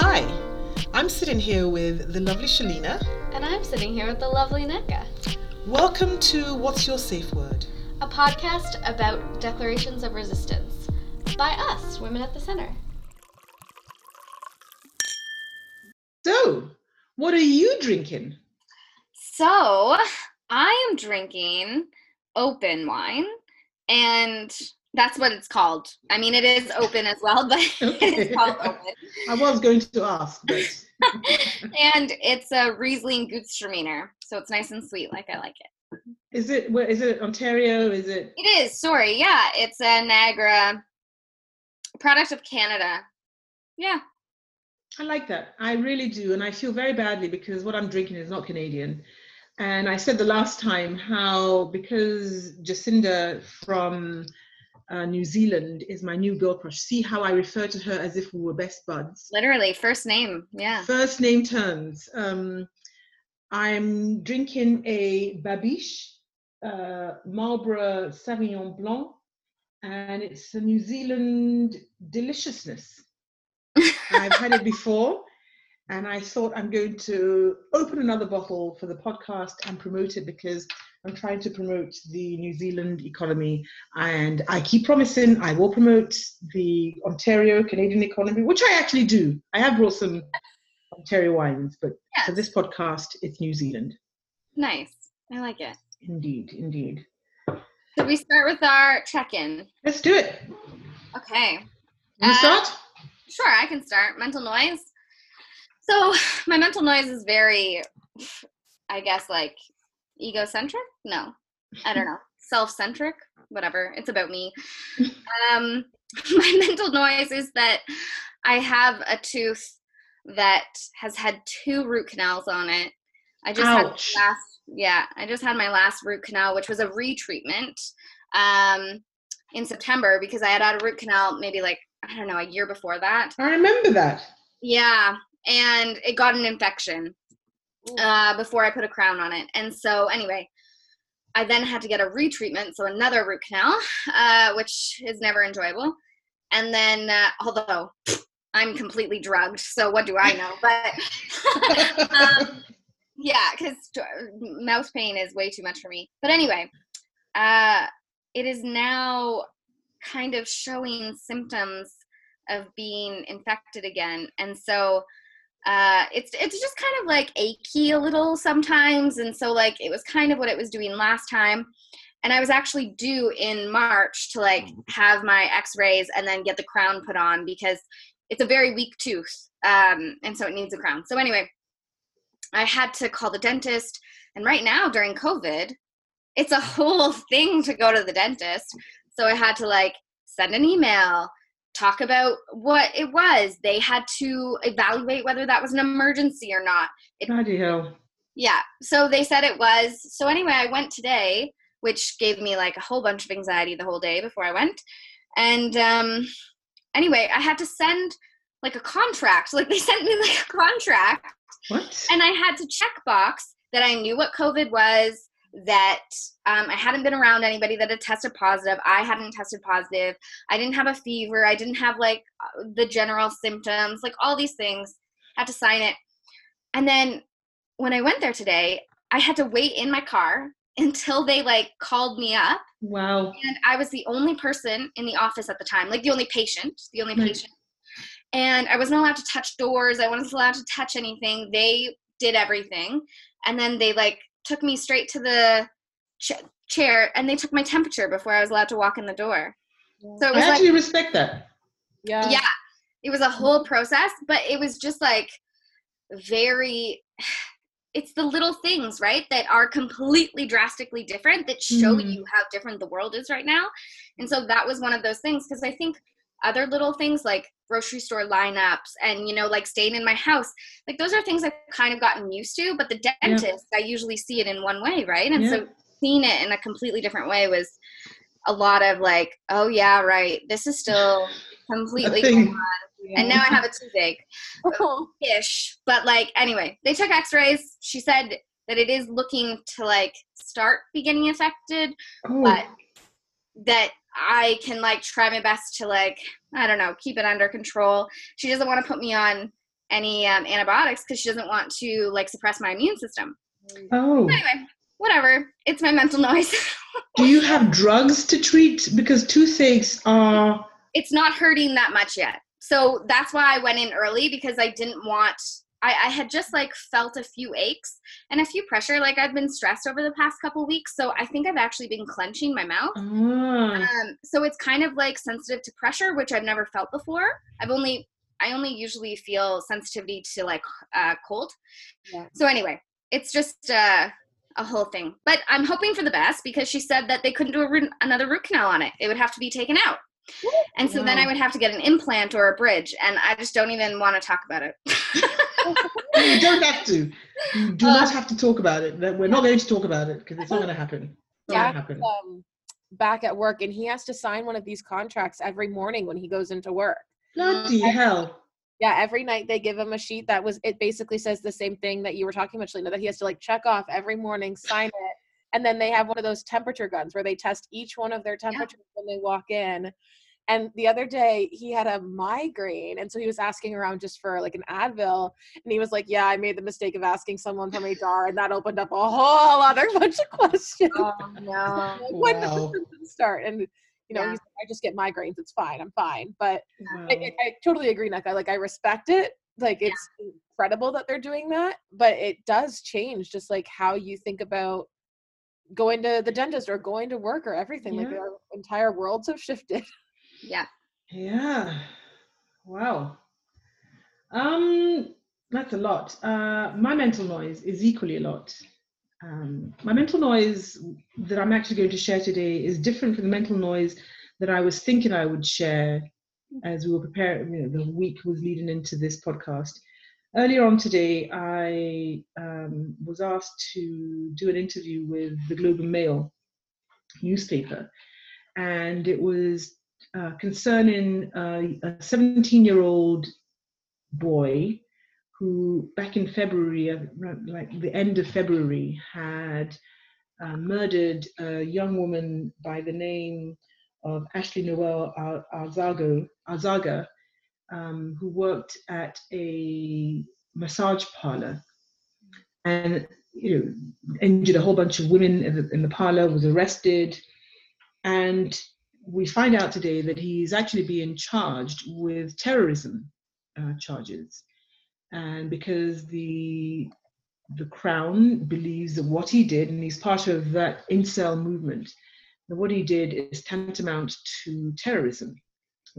Hi, I'm sitting here with the lovely Shelleena. And I'm sitting here with the lovely Nneka. Welcome to What's Your Safe Word? A podcast about declarations of resistance by us, Women at the Centre. So, what are you drinking? So, I am drinking open wine, and that's what it's called. I mean, it is open as well, but It's called open. I was going to ask, but... And it's a Riesling Gewürztraminer, so it's nice and sweet, like I like it. Is it Ontario? It is, sorry, yeah. It's a Niagara product of Canada. Yeah. I like that. I really do. And I feel very badly because what I'm drinking is not Canadian. And I said the last time how, because Jacinda from New Zealand is my new girl crush, see how I refer to her as if we were best buds. Literally, first name. Yeah. First name terms. I'm drinking a Babich Marlborough Sauvignon Blanc, and it's a New Zealand deliciousness. I've had it before, and I thought I'm going to open another bottle for the podcast and promote it because I'm trying to promote the New Zealand economy, and I keep promising I will promote the Ontario Canadian economy, which I actually do. I have brought some Ontario wines, but yes, for this podcast, it's New Zealand. Nice. I like it. Indeed, indeed. Should we start with our check-in? Let's do it. Okay. You start? Sure, I can start. Mental noise. So my mental noise is very, I guess, like egocentric? No, I don't know. Self-centric, whatever. It's about me. My mental noise is that I have a tooth that has had 2 root canals on it. I just had my last root canal, which was a retreatment in September, because I had had a root canal maybe like, I don't know, a year before that. I remember that. Yeah. And it got an infection before I put a crown on it. And so anyway, I then had to get a retreatment, so another root canal, which is never enjoyable. And then, although I'm completely drugged, so what do I know? But yeah, because mouth pain is way too much for me. But anyway, it is now kind of showing symptoms of being infected again, and so it's just kind of like achy a little sometimes, and so like it was kind of what it was doing last time, and I was actually due in March to like have my x-rays and then get the crown put on because it's a very weak tooth, and so it needs a crown. So anyway, I had to call the dentist, and right now during COVID it's a whole thing to go to the dentist. So I had to like send an email, talk about what it was. They had to evaluate whether that was an emergency or not. Bloody hell. Yeah. So they said it was. So anyway, I went today, which gave me like a whole bunch of anxiety the whole day before I went. And anyway, I had to send like a contract. Like they sent me like a contract. What? And I had to checkbox that I knew what COVID was, that I hadn't been around anybody that had tested positive. I hadn't tested positive. I didn't have a fever. I didn't have like the general symptoms, like all these things. I had to sign it. And then when I went there today, I had to wait in my car until they like called me up. Wow. And I was the only person in the office at the time, like the only patient. And I wasn't allowed to touch doors. I wasn't allowed to touch anything. They did everything. And then they like took me straight to the chair, and they took my temperature before I was allowed to walk in the door. Yeah. So it was, I actually respect that. Yeah. Yeah. It was a whole process, but it was just like very, it's the little things, right, that are completely drastically different that show you how different the world is right now. And so that was one of those things, because I think other little things like grocery store lineups and, you know, like staying in my house, like those are things I've kind of gotten used to, but the dentist, I usually see it in one way, right? And so seeing it in a completely different way was a lot of like, oh yeah, right, this is still completely going on. Yeah. And now I have a toothache-ish. But like, anyway, they took x-rays. She said that it is looking to like start beginning affected, but that I can like try my best to like, I don't know, keep it under control. She doesn't want to put me on any antibiotics because she doesn't want to like suppress my immune system. Oh. But anyway, whatever. It's my mental noise. Do you have drugs to treat? Because toothaches are... It's not hurting that much yet. So that's why I went in early because I didn't want... I had just like felt a few aches and a few pressure. Like I've been stressed over the past couple weeks. So I think I've actually been clenching my mouth. So it's kind of like sensitive to pressure, which I've never felt before. I only usually feel sensitivity to like cold. Yeah. So anyway, it's just a whole thing, but I'm hoping for the best because she said that they couldn't do another root canal on it. It would have to be taken out. And so then I would have to get an implant or a bridge, and I just don't even want to talk about it. You don't have to. You do not have to talk about it. We're not going to talk about it because it's not going to happen. Back at work, and he has to sign one of these contracts every morning when he goes into work. Bloody hell. Yeah, every night they give him a sheet that was, it basically says the same thing that you were talking about, Shelleena, that he has to like check off every morning, sign it. And then they have one of those temperature guns where they test each one of their temperatures when they walk in. And the other day he had a migraine. And so he was asking around just for like an Advil. And he was like, yeah, I made the mistake of asking someone from HR. And that opened up a whole other bunch of questions. Oh, no. Like, when does this start? And, you know, he's like, I just get migraines. It's fine. I'm fine. But I totally agree, Nneka. Like, I respect it. Like, it's incredible that they're doing that. But it does change just like how you think about going to the dentist or going to work or everything. Like our entire worlds have shifted. Wow. That's a lot. My mental noise is equally a lot. My mental noise that I'm actually going to share today is different from the mental noise that I was thinking I would share as we were preparing, you know, the week was leading into this podcast. Earlier on today, I was asked to do an interview with the Globe and Mail newspaper, and it was concerning a 17-year-old boy who, back in February, like the end of February, had murdered a young woman by the name of Ashley Noel Arzaga. Who worked at a massage parlor, and you know, injured a whole bunch of women in the parlor, was arrested, and we find out today that he's actually being charged with terrorism charges, and because the Crown believes that what he did, and he's part of that incel movement, that what he did is tantamount to terrorism.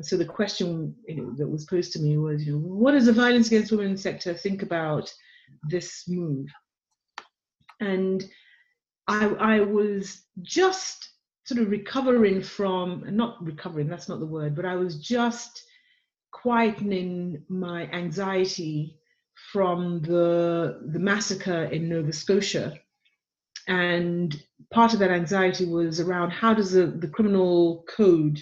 So the question, you know, that was posed to me was, you know, what does the violence against women sector think about this move? And I was just sort of I was just quietening my anxiety from the massacre in Nova Scotia. And part of that anxiety was around how does the criminal code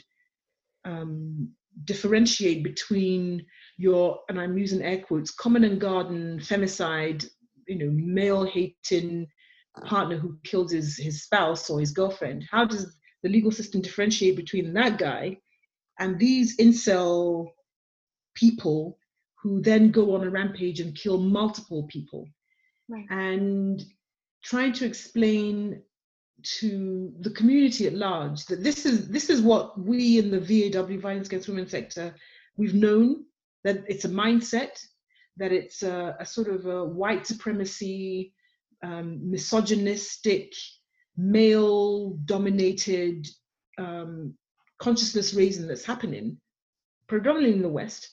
differentiate between your, and I'm using air quotes, common and garden femicide, you know, male-hating partner who kills his spouse or his girlfriend. How does the legal system differentiate between that guy and these incel people who then go on a rampage and kill multiple people? Right. And trying to explain to the community at large that this is what we in the VAW, violence against women sector, we've known, that it's a mindset, that it's a sort of a white supremacy, misogynistic, male dominated consciousness raising that's happening predominantly in the West,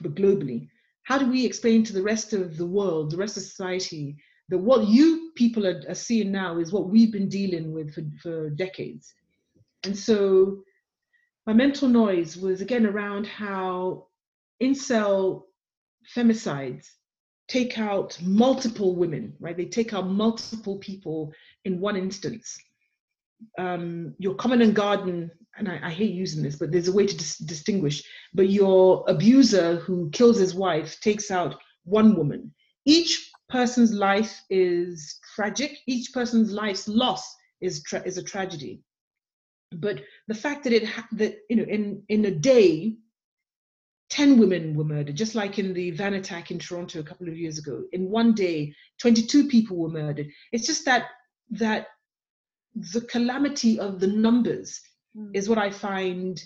but globally. How do we explain to the rest of the world, the rest of society, that what you people are seeing now is what we've been dealing with for decades? And so my mental noise was again around how incel femicides take out multiple women, right? They take out multiple people in one instance. Your common and garden, and I hate using this, but there's a way to distinguish, but your abuser who kills his wife takes out one woman. Each person's life is tragic. Each person's life's loss is a tragedy. But the fact that you know, in a day, 10 women were murdered, just like in the van attack in Toronto a couple of years ago. In one day, 22 people were murdered. It's just that the calamity of the numbers is what I find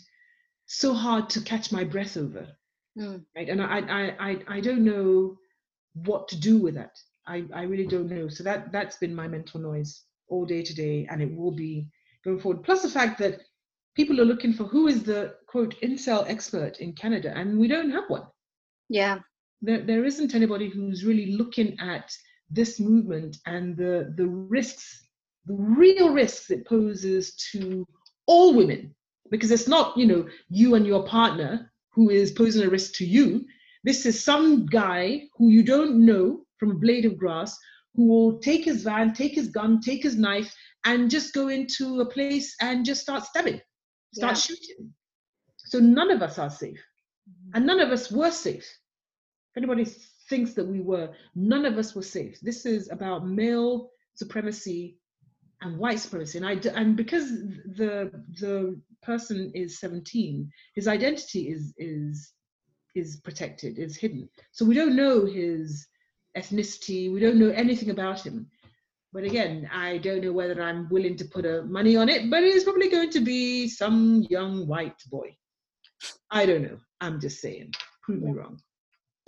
so hard to catch my breath over. Right? And I don't know what to do with that. I really don't know. So that's been my mental noise all day today, and it will be going forward. Plus the fact that people are looking for who is the, quote, incel expert in Canada, and we don't have one. Yeah. There isn't anybody who's really looking at this movement and the risks, the real risks it poses to all women. Because it's not, you and your partner who is posing a risk to you. This is some guy who you don't know from a blade of grass, who will take his van, take his gun, take his knife, and just go into a place and just start stabbing. Start shooting. So none of us are safe. And none of us were safe. If anybody thinks that we were, none of us were safe. This is about male supremacy and white supremacy. And because the person is 17, his identity is protected, is hidden. So we don't know his ethnicity, we don't know anything about him. But again, I don't know whether I'm willing to put money on it, but it's probably going to be some young white boy. I don't know. I'm just saying. Prove me wrong.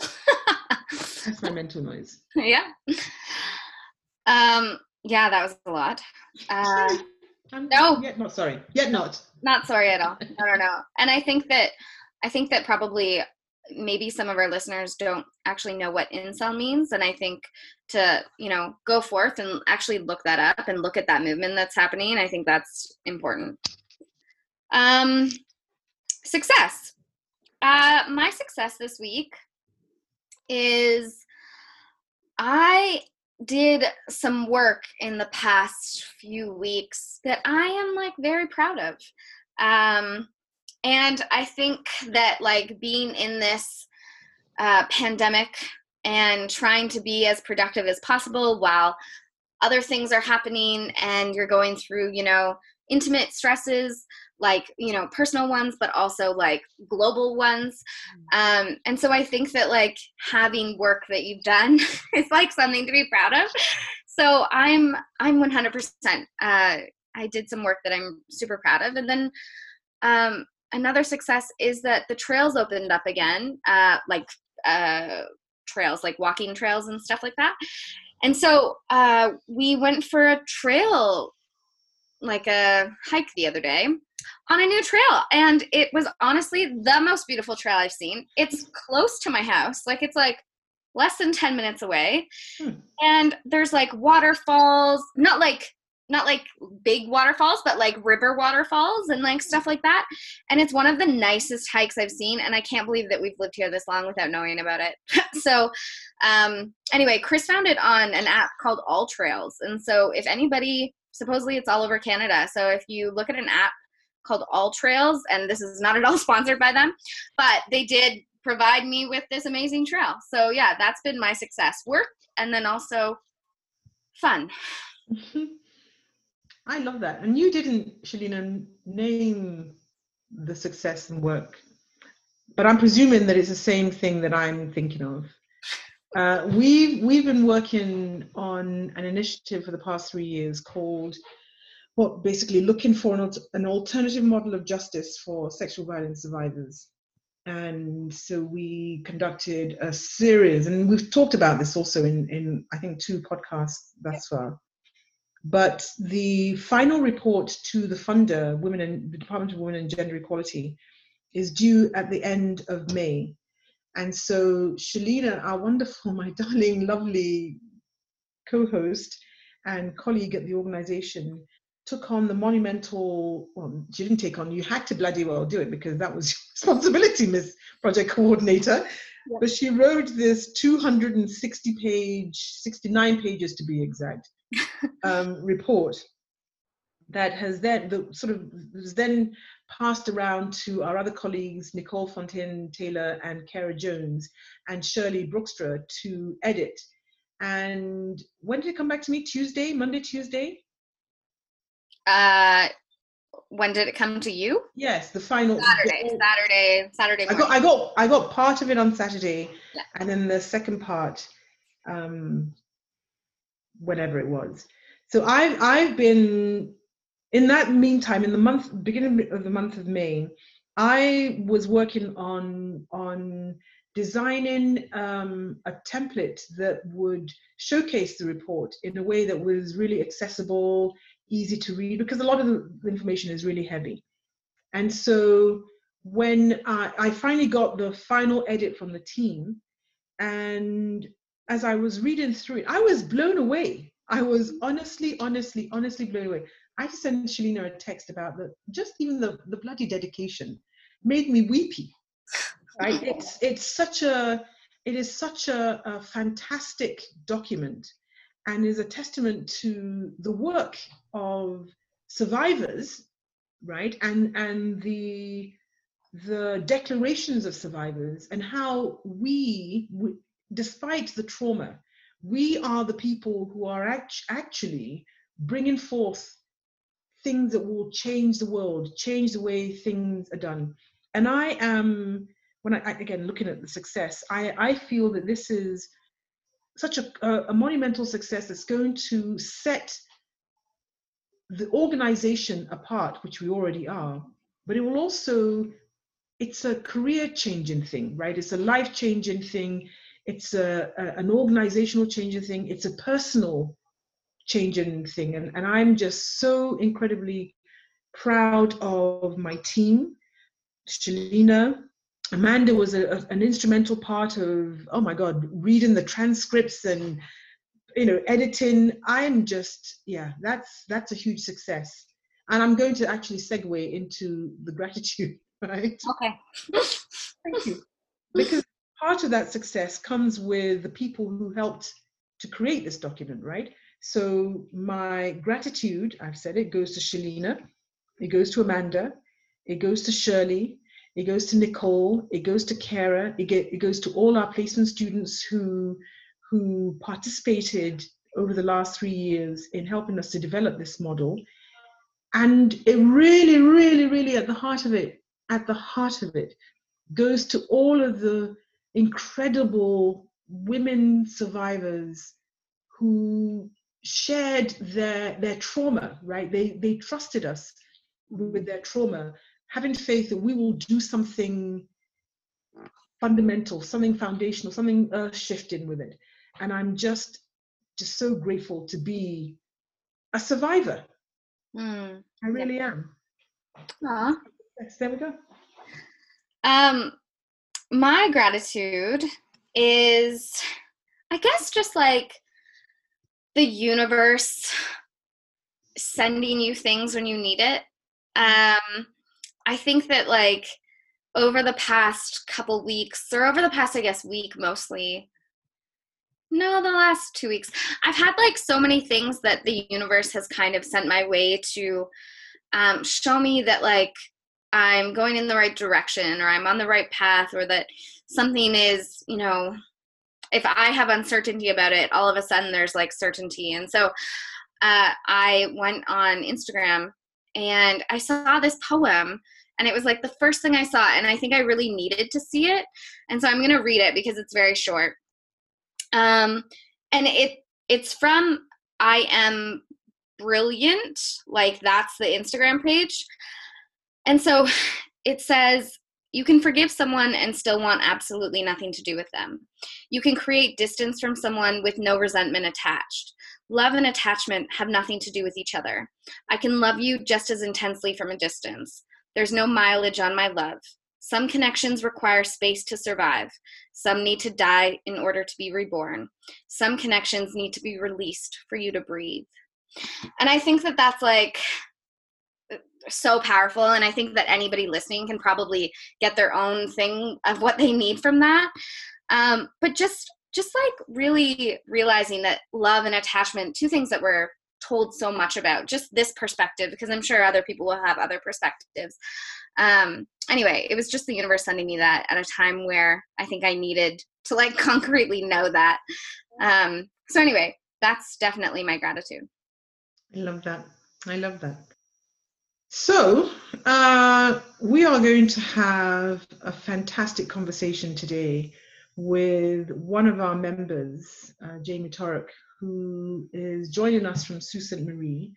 That's my mental noise. Yeah. Yeah, that was a lot. Yet not sorry. Not sorry at all. No. And I think that probably maybe some of our listeners don't actually know what incel means. And I think to, go forth and actually look that up and look at that movement that's happening. I think that's important. Success. My success this week is I did some work in the past few weeks that I am very proud of. And I think that being in this pandemic and trying to be as productive as possible while other things are happening and you're going through, intimate stresses, personal ones, but also global ones. And so I think that having work that you've done is something to be proud of. So I'm 100%. I did some work that I'm super proud of. And then, another success is that the trails opened up again, trails, walking trails and stuff like that. And so we went for a trail, a hike the other day on a new trail. And it was honestly the most beautiful trail I've seen. It's close to my house. It's less than 10 minutes away. And there's waterfalls, not big waterfalls, but river waterfalls and stuff like that. And it's one of the nicest hikes I've seen. And I can't believe that we've lived here this long without knowing about it. So anyway, Chris found it on an app called All Trails. And so if anybody, supposedly it's all over Canada. So if you look at an app called All Trails, and this is not at all sponsored by them, but they did provide me with this amazing trail. So yeah, that's been my success. Work and then also fun. I love that. And you didn't, Shelleena, name the success and work, but I'm presuming that it's the same thing that I'm thinking of. We've been working on an initiative for the past 3 years called, basically looking for an alternative model of justice for sexual violence survivors. And so we conducted a series, and we've talked about this also in I think, 2 podcasts thus far. But the final report to the funder, Women and the Department of Women and Gender Equality, is due at the end of May. And so Shelleena, our wonderful, my darling, lovely co-host and colleague at the organization, took on the monumental, she didn't take on, you had to bloody well do it because that was your responsibility, Miss Project Coordinator. Yep. But she wrote this 69 pages to be exact, report that has then passed around to our other colleagues, Nicole Fontaine-Taylor and Kara Jones and Shirley Brookstra, to edit. And when did it come back to me? Monday, Tuesday? when did it come to you? Yes, the final Saturday. I got part of it on Saturday, yeah. And then the second part, whatever it was. So I've been in that meantime, in the month, beginning of the month of May, I was working on designing a template that would showcase the report in a way that was really accessible, easy to read, because a lot of the information is really heavy. And so when I finally got the final edit from the team, and as I was reading through it, I was blown away. I was honestly blown away. I just sent Shelleena a text about the bloody dedication made me weepy. Right? It is such a fantastic document, and is a testament to the work of survivors, right? And the declarations of survivors, and how we despite the trauma, we are the people who are actually bringing forth things that will change the world, change the way things are done. And I am, when I again looking at the success, I feel that this is such a monumental success that's going to set the organization apart, which we already are, but it will also, it's a career changing thing, right? It's a life changing thing. It's an organizational changing thing. It's a personal changing thing. And I'm just so incredibly proud of my team, Shelleena. Amanda was an instrumental part of, oh my God, reading the transcripts and, editing. I'm just, yeah, that's a huge success. And I'm going to actually segue into the gratitude, right? Okay. Thank you. Because part of that success comes with the people who helped to create this document, right? So my gratitude, I've said it, goes to Shelleena, it goes to Amanda, it goes to Shirley, it goes to Nicole, it goes to Kara, it goes to all our placement students who participated over the last 3 years in helping us to develop this model. And it really, really, really at the heart of it, goes to all of the incredible women survivors who shared their trauma, right? They trusted us with their trauma, having faith that we will do something fundamental, something foundational, something shifting with it. And I'm just so grateful to be a survivor. I really am. Aww. Yes, there we go. My gratitude is, I guess, just like the universe sending you things when you need it. I think that like over the past couple weeks, or over the past, I guess, week mostly, no, the last 2 weeks, I've had like so many things that the universe has kind of sent my way to show me that like I'm going in the right direction, or I'm on the right path, or that something is, if I have uncertainty about it, all of a sudden there's like certainty. And so I went on Instagram and I saw this poem, and it was like the first thing I saw, and I think I really needed to see it. And so I'm going to read it because it's very short. And it's from I Am Brilliant, like that's the Instagram page. And so it says, you can forgive someone and still want absolutely nothing to do with them. You can create distance from someone with no resentment attached. Love and attachment have nothing to do with each other. I can love you just as intensely from a distance. There's no mileage on my love. Some connections require space to survive. Some need to die in order to be reborn. Some connections need to be released for you to breathe. And I think that that's like so powerful, and I think that anybody listening can probably get their own thing of what they need from that. But just like really realizing that love and attachment, two things that we're told so much about, just this perspective, because I'm sure other people will have other perspectives. Anyway, it was just the universe sending me that at a time where I think I needed to like concretely know that. So anyway, that's definitely my gratitude. I love that. So we are going to have a fantastic conversation today with one of our members, Jaimie Torok, who is joining us from Sault Ste. Marie.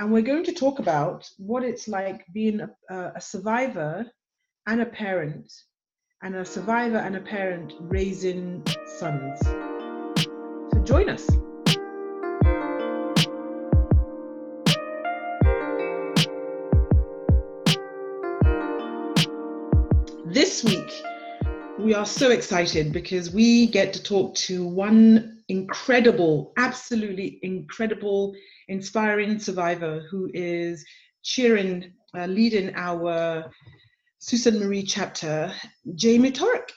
And we're going to talk about what it's like being a survivor and a parent, and a survivor and a parent raising sons. So join us. This week, we are so excited because we get to talk to one incredible, absolutely incredible, inspiring survivor who is cheering, leading our Sault Ste. Marie chapter, Jaimie Torok.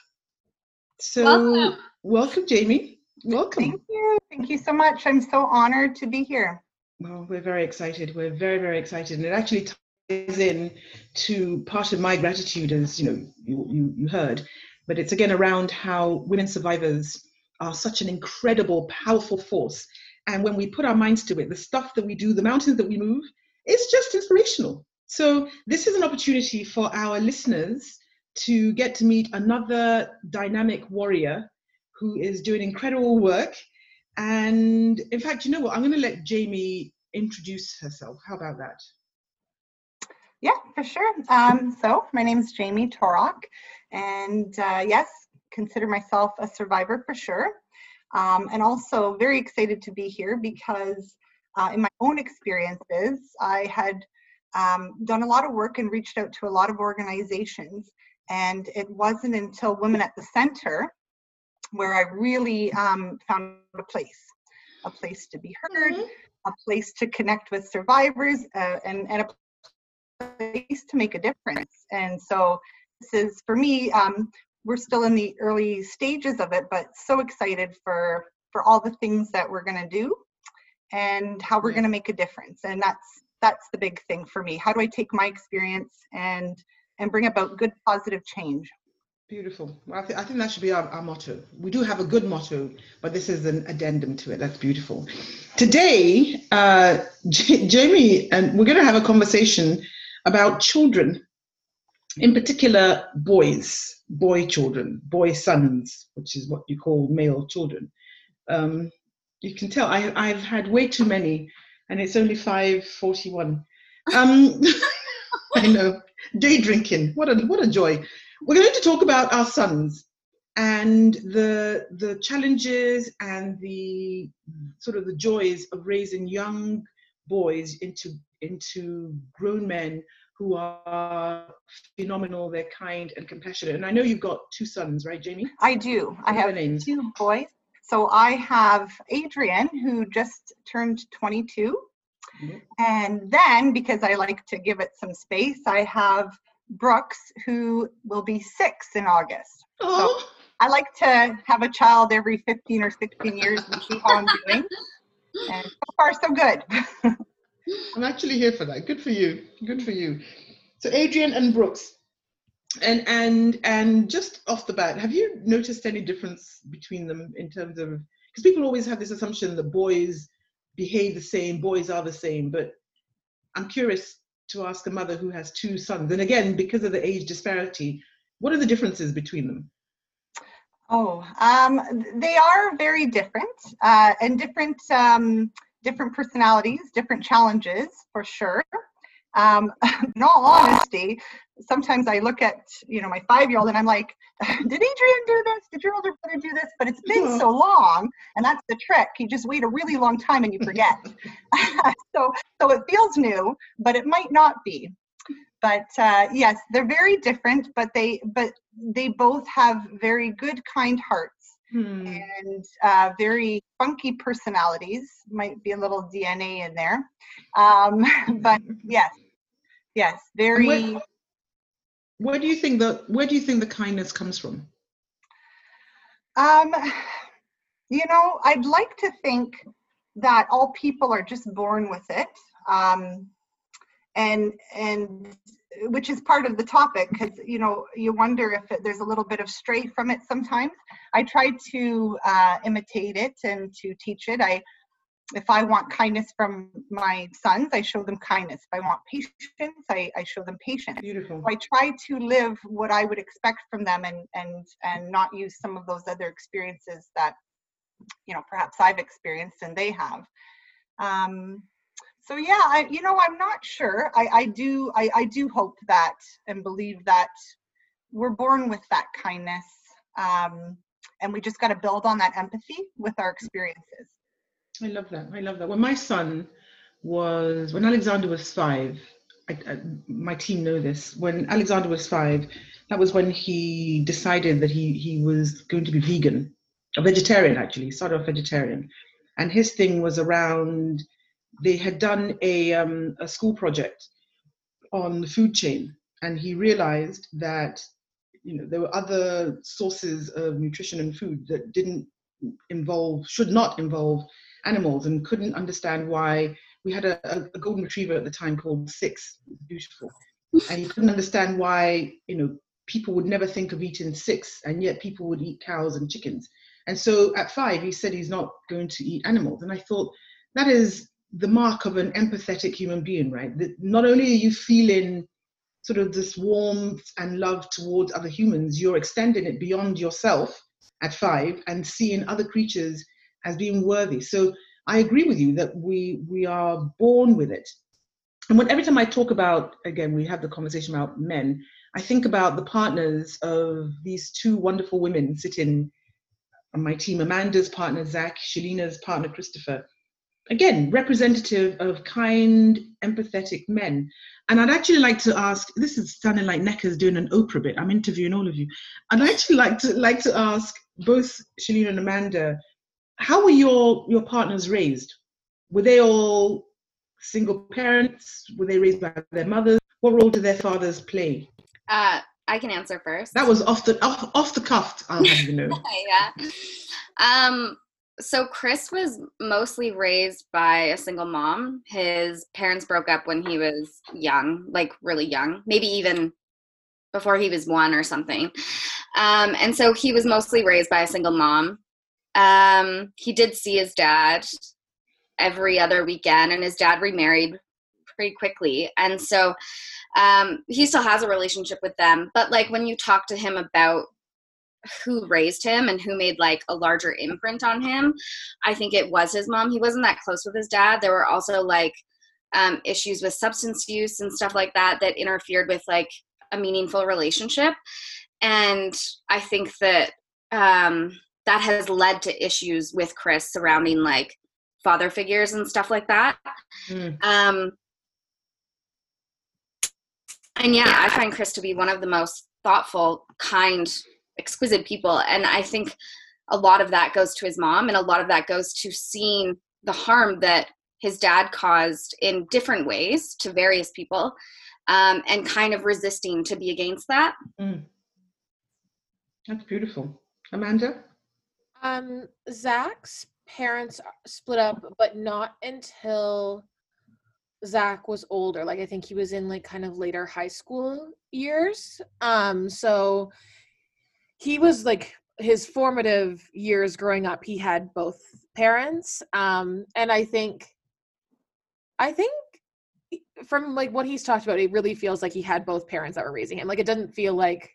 So, welcome Jaimie. Welcome. Thank you. Thank you so much. I'm so honored to be here. Well, we're very excited. We're very, very excited. And it actually is in to part of my gratitude, as you know, you heard, but it's again around how women survivors are such an incredible, powerful force, and when we put our minds to it, the stuff that we do, the mountains that we move, it's just inspirational. So this is an opportunity for our listeners to get to meet another dynamic warrior who is doing incredible work. And in fact, you know what, I'm going to let Jaimie introduce herself. How about that? Yeah, for sure. So my name is Jaimie Torok, and yes, consider myself a survivor for sure. And also very excited to be here because in my own experiences, I had done a lot of work and reached out to a lot of organizations. And it wasn't until Women at the Centre where I really found a place to be heard, a place to connect with survivors, and a place to make a difference. And so this is, for me, we're still in the early stages of it, but so excited for all the things that we're going to do and how we're going to make a difference. And that's the big thing for me. How do I take my experience and bring about good, positive change? Beautiful. Well, I think that should be our motto. We do have a good motto, but this is an addendum to it. That's beautiful. Today, Jaimie, and we're going to have a conversation about children, in particular boys, boy children, boy sons, which is what you call male children. You can tell I've had way too many, and it's only 5:41. I know, day drinking, what a joy. We're going to talk about our sons and the challenges and the sort of the joys of raising young boys into grown men who are phenomenal, they're kind and compassionate. And I know you've got two sons, right, Jaimie? I do. I have two boys. So I have Adrian, who just turned 22. Mm-hmm. And then, because I like to give it some space, I have Brooks, who will be 6 in August. Oh. So I like to have a child every 15 or 16 years and see how I'm doing. And so far, so good. I'm actually here for that. Good for you. Good for you. So Adrian and Brooks, and just off the bat, have you noticed any difference between them in terms of, because people always have this assumption that boys behave the same, boys are the same, but I'm curious to ask a mother who has two sons, and again, because of the age disparity, what are the differences between them? Oh, they are very different, and different personalities, different challenges, for sure. In all honesty, sometimes I look at, you know, my 5-year-old and I'm like, did Adrian do this? Did your older brother do this? But it's been so long, and that's the trick. You just wait a really long time and you forget. So it feels new, but it might not be. But yes, they're very different, but they both have very good, kind hearts. And very funky personalities, might be a little DNA in there, but yes, very. Where do you think the kindness comes from? You know, I'd like to think that all people are just born with it, and which is part of the topic, because, you know, you wonder if there's a little bit of stray from it sometimes. I try to imitate it and to teach it. I If I want kindness from my sons, I show them kindness. If I want patience, I show them patience. Beautiful. So I try to live what I would expect from them, and not use some of those other experiences that, you know, perhaps I've experienced and they have. So yeah, I'm not sure. I do hope that and believe that we're born with that kindness, and we just got to build on that empathy with our experiences. I love that. I love that. When my son was, when Alexander was 5, I, my team know this, when Alexander was 5, that was when he decided that he was going to be vegan, a vegetarian actually, started off vegetarian. And his thing was around, they had done a school project on the food chain. And he realized that, you know, there were other sources of nutrition and food that didn't involve, should not involve animals, and couldn't understand why we had a golden retriever at the time called Six. Beautiful. And he couldn't understand why, you know, people would never think of eating Six, and yet people would eat cows and chickens. And so at 5, he said he's not going to eat animals. And I thought, that is the mark of an empathetic human being, right? That not only are you feeling sort of this warmth and love towards other humans, you're extending it beyond yourself at 5 and seeing other creatures as being worthy. So I agree with you that we are born with it. And when every time I talk about, again, we have the conversation about men, I think about the partners of these two wonderful women sitting on my team, Amanda's partner, Zach, Shelleena's partner, Christopher. Again, representative of kind, empathetic men. And I'd actually like to ask, this is sounding like Nneka's doing an Oprah bit, I'm interviewing all of you. I'd actually like to ask both Shelleena and Amanda, how were your partners raised? Were they all single parents? Were they raised by their mothers? What role did their fathers play? I can answer first. That was off the cuff, I'll have you know. Yeah. So Chris was mostly raised by a single mom. His parents broke up when he was young, like really young, maybe even before he was 1 or something. And so he was mostly raised by a single mom. He did see his dad every other weekend, and his dad remarried pretty quickly. And so he still has a relationship with them. But like when you talk to him about who raised him and who made like a larger imprint on him, I think it was his mom. He wasn't that close with his dad. There were also like issues with substance use and stuff like that that interfered with like a meaningful relationship. And I think that that has led to issues with Chris surrounding like father figures and stuff like that. And yeah, I find Chris to be one of the most thoughtful, kind, exquisite people. And I think a lot of that goes to his mom, and a lot of that goes to seeing the harm that his dad caused in different ways to various people, and kind of resisting to be against that. That's beautiful. Amanda? Zach's parents split up, but not until Zach was older. Like I think he was in like kind of later high school years. So he was like his formative years growing up, he had both parents. And I think from like what he's talked about, it really feels like he had both parents that were raising him. Like it doesn't feel like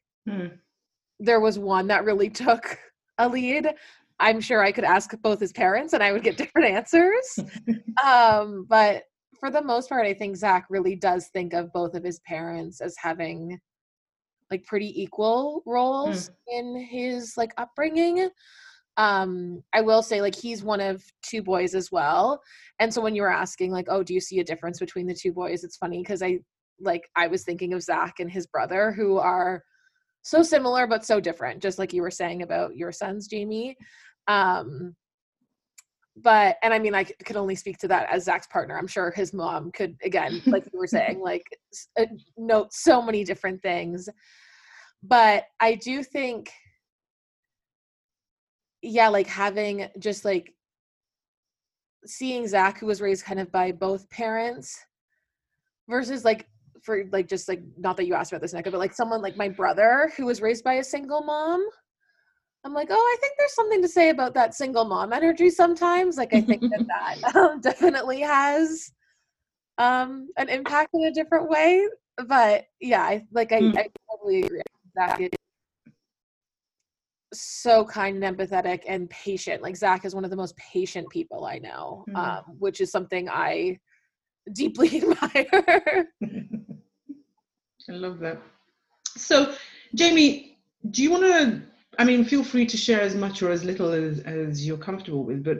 there was one that really took a lead. I'm sure I could ask both his parents and I would get different answers. But for the most part, I think Zach really does think of both of his parents as having like pretty equal roles in his like upbringing. I will say like he's one of 2 boys as well. And so when you were asking like, oh, do you see a difference between the 2 boys? It's funny because I was thinking of Zach and his brother, who are so similar, but so different, just like you were saying about your sons, Jaimie. And I mean, I could only speak to that as Zach's partner. I'm sure his mom could, again, like you were saying, like note so many different things. But I do think, yeah, like having just like seeing Zach, who was raised kind of by both parents, versus like, for like, just like, not that you asked about this, Nneka, but like someone like my brother who was raised by a single mom, I'm like, oh, I think there's something to say about that single mom energy sometimes. Like, I think that definitely has an impact in a different way. But yeah, I totally agree with that. So kind and empathetic and patient. Like, Zach is one of the most patient people I know, which is something I deeply admire. I love that. So, Jaimie, do you want to, I mean, feel free to share as much or as little as you're comfortable with, but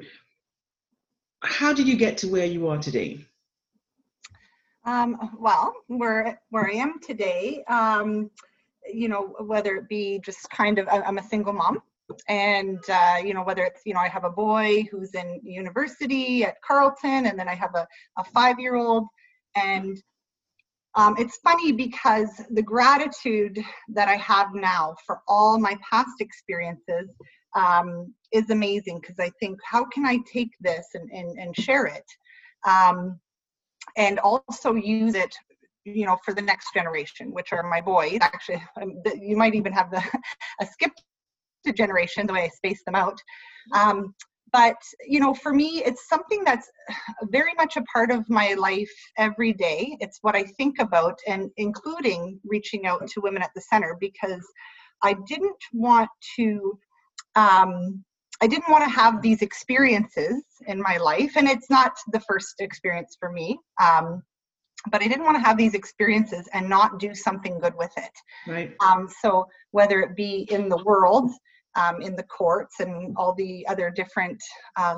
how did you get to where you are today? Well, where I am today, you know, whether it be just kind of, I'm a single mom, and, you know, whether it's, you know, I have a boy who's in university at Carleton, and then I have a 5-year-old, and it's funny because the gratitude that I have now for all my past experiences is amazing, because I think, how can I take this and share it, and also use it, you know, for the next generation, which are my boys. Actually, you might even have a skipped generation, the way I space them out. But, you know, for me, it's something that's very much a part of my life every day. It's what I think about, and including reaching out to Women at the Centre, because I didn't want to have these experiences in my life. And it's not the first experience for me, but I didn't want to have these experiences and not do something good with it. Right. So whether it be in the world, in the courts and all the other different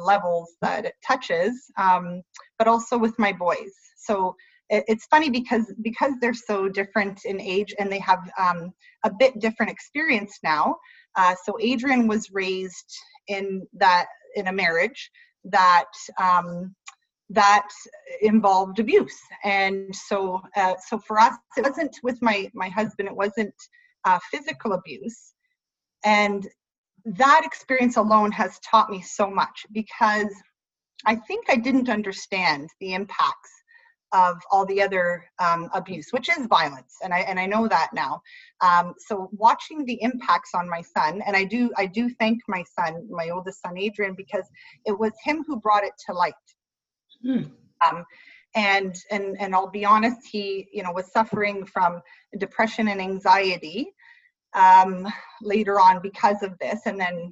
levels that it touches, but also with my boys. So it's funny because they're so different in age, and they have a bit different experience now. So Adrian was raised in a marriage that involved abuse, and so for us, it wasn't with my husband. It wasn't physical abuse, and that experience alone has taught me so much, because I think I didn't understand the impacts of all the other abuse, which is violence, and I know that now. So watching the impacts on my son, and I do thank my son, my oldest son Adrian, because it was him who brought it to light. And I'll be honest, he, you know, was suffering from depression and anxiety later on because of this, and then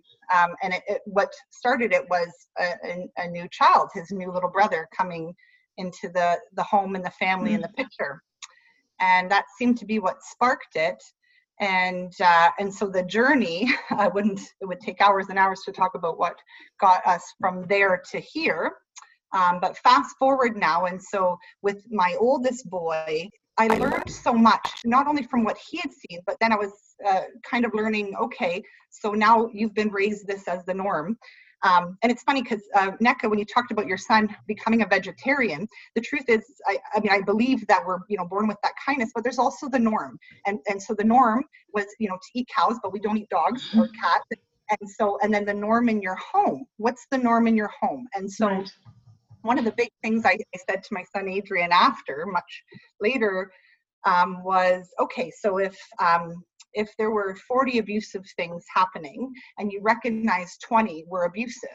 what started it was a new child, his new little brother, coming into the home and the family in the picture, and that seemed to be what sparked it. And so the journey, it would take hours and hours to talk about what got us from there to here, but fast forward now. And so with my oldest boy, I learned so much, not only from what he had seen, but then I was kind of learning, okay, so now you've been raised this as the norm. And it's funny because, Nneka, when you talked about your son becoming a vegetarian, the truth is, I mean, I believe that we're, you know, born with that kindness, but there's also the norm. And so the norm was, you know, to eat cows, but we don't eat dogs or cats. And then the norm in your home, what's the norm in your home? And so... Right. One of the big things I said to my son Adrian after, much later, was, okay, so if there were 40 abusive things happening and you recognize 20 were abusive,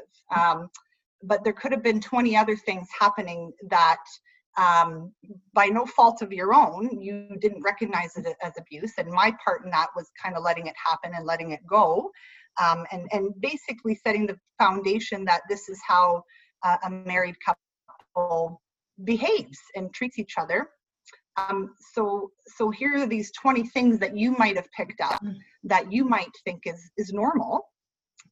but there could have been 20 other things happening that by no fault of your own, you didn't recognize it as abuse. And my part in that was kind of letting it happen and letting it go, and basically setting the foundation that this is how a married couple behaves and treats each other. So here are these 20 things that you might have picked up that you might think is normal,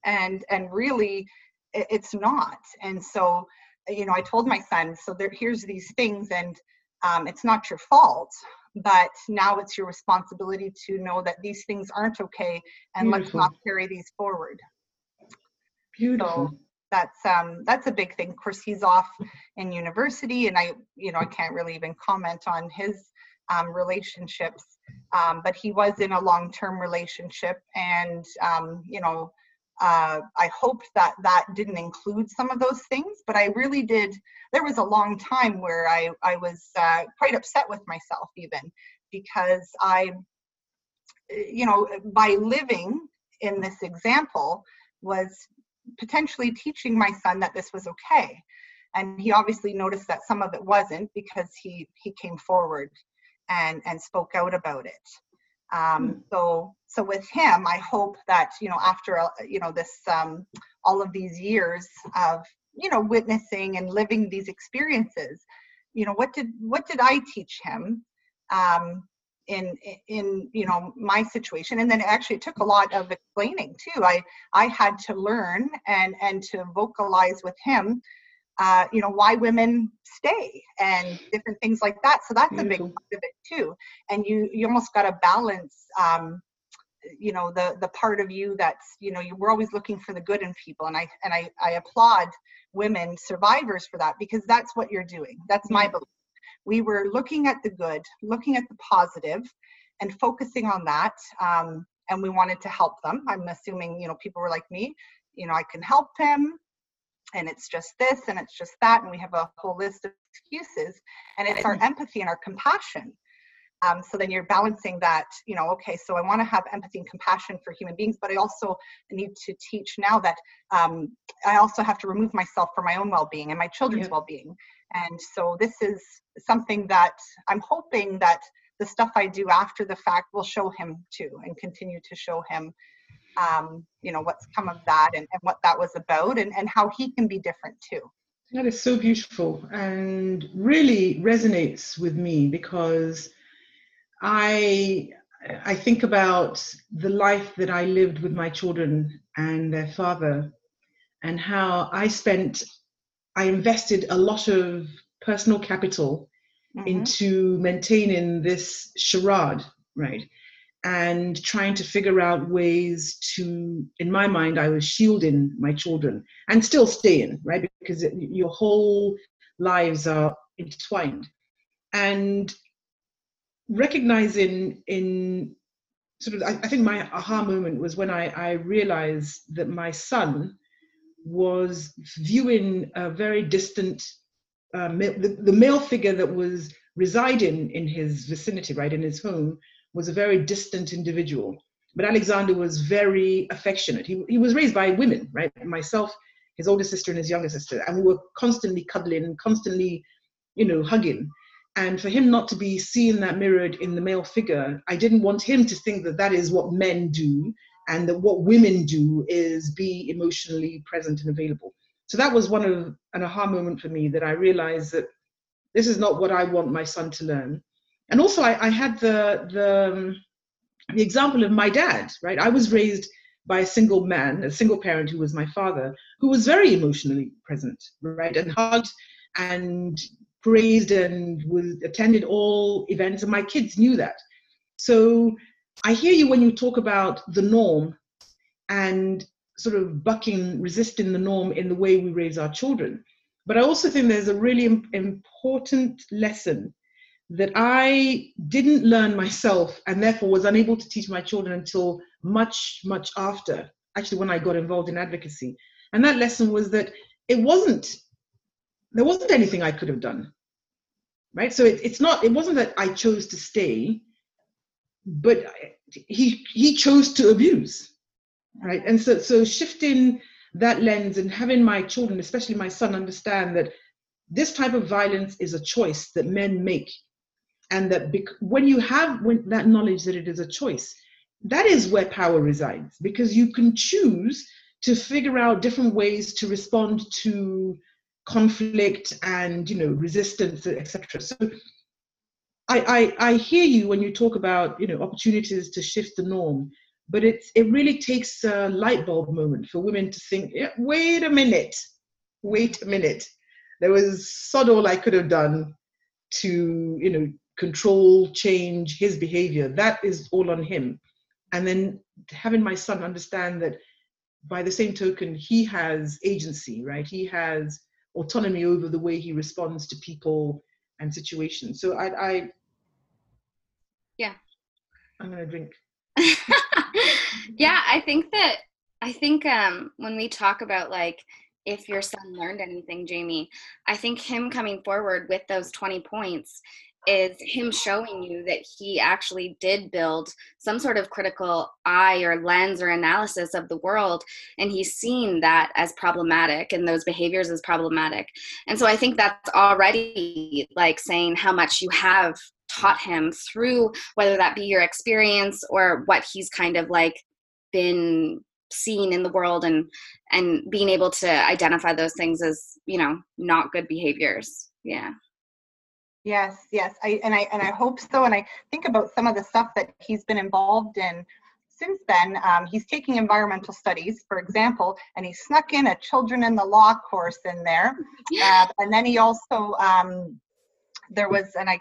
and really it's not. And so, you know, I told my son, so here's these things, and it's not your fault, but now it's your responsibility to know that these things aren't okay, and Beautiful. Let's not carry these forward. Beautiful. So, that's a big thing. Of course, he's off in university, and I can't really even comment on his relationships, but he was in a long-term relationship, and I hoped that didn't include some of those things, but I really did. There was a long time where I was quite upset with myself, even because I, you know, by living in this example was potentially teaching my son that this was okay. And he obviously noticed that some of it wasn't, because he came forward and spoke out about it. So with him, I hope that, you know, after, you know, this, all of these years of, you know, witnessing and living these experiences, you know, what did I teach him, in, you know, my situation? And then actually it took a lot of explaining too. I had to learn and to vocalize with him, you know, why women stay and different things like that. So that's a big part of it too. And you almost got to balance, you know, the part of you that's, you know, we're always looking for the good in people. And I applaud women survivors for that, because that's what you're doing. That's my belief. We were looking at the good, looking at the positive, and focusing on that. And we wanted to help them. I'm assuming, you know, people were like me, you know, I can help him, and it's just this, and it's just that, and we have a whole list of excuses. And it's our empathy and our compassion. So then you're balancing that, you know, okay, so I want to have empathy and compassion for human beings, but I also need to teach now that I also have to remove myself for my own well-being and my children's well-being. And so this is something that I'm hoping that the stuff I do after the fact will show him too, and continue to show him, you know, what's come of that and what that was about, and how he can be different too. That is so beautiful and really resonates with me, because I think about the life that I lived with my children and their father, and how I invested a lot of personal capital into maintaining this charade, right? And trying to figure out ways to, in my mind, I was shielding my children and still staying, right? Because your whole lives are intertwined. And recognizing in sort of, I think my aha moment was when I realized that my son was viewing a very distant, the male figure that was residing in his vicinity, right, in his home, was a very distant individual. But Alexander was very affectionate. He was raised by women, right? Myself, his older sister, and his younger sister. And we were constantly cuddling and constantly, you know, hugging. And for him not to be seeing that mirrored in the male figure, I didn't want him to think that that is what men do, and that what women do is be emotionally present and available. So that was one of an aha moment for me, that I realized that this is not what I want my son to learn. And also I had the example of my dad, right? I was raised by a single man, a single parent, who was my father, who was very emotionally present, right? And hugged and praised and attended all events. And my kids knew that. So I hear you when you talk about the norm and sort of resisting the norm in the way we raise our children. But I also think there's a really important lesson that I didn't learn myself, and therefore was unable to teach my children until much, much after, actually, when I got involved in advocacy. And that lesson was that there wasn't anything I could have done, right? So it wasn't that I chose to stay, but he chose to abuse, right? And so shifting that lens and having my children, especially my son, understand that this type of violence is a choice that men make. And that when that knowledge that it is a choice, that is where power resides, because you can choose to figure out different ways to respond to conflict and, you know, resistance, etc. So I hear you when you talk about, you know, opportunities to shift the norm, but it really takes a light bulb moment for women to think, yeah, wait a minute, there was sod all I could have done to, you know, control, change his behavior. That is all on him. And then having my son understand that by the same token, he has agency, right? He has autonomy over the way he responds to people and situations. So I'm gonna drink. Yeah, I think when we talk about, like, if your son learned anything, Jaimie, I think him coming forward with those 20 points is him showing you that he actually did build some sort of critical eye or lens or analysis of the world. And he's seen that as problematic and those behaviors as problematic. And so I think that's already like saying how much you have taught him through, whether that be your experience or what he's kind of like been seen in the world, and being able to identify those things as, you know, not good behaviors. Yeah. Yes, yes. I hope so. And I think about some of the stuff that he's been involved in since then. He's taking environmental studies, for example, and he snuck in a Children in the Law course in there. And then he also, there was, and I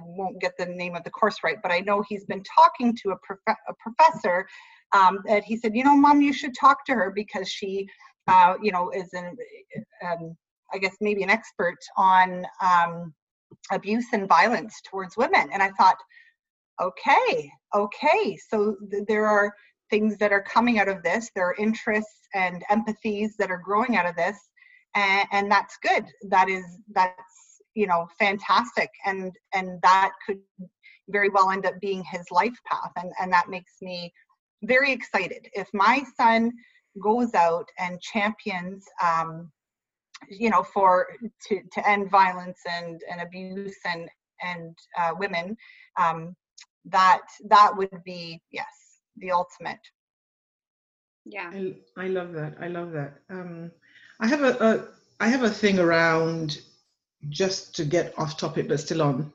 won't get the name of the course right, but I know he's been talking to a professor, and he said, you know, Mom, you should talk to her because she, you know, is an, I guess maybe an expert on abuse and violence towards women. And I thought, okay. So there are things that are coming out of this. There are interests and empathies that are growing out of this. And that's good. That's, you know, fantastic. And that could very well end up being his life path. And that makes me very excited. If my son goes out and champions, you know, to end violence and abuse and women, that would be, yes, the ultimate. Yeah. I love that. I have a thing around, just to get off topic, but still on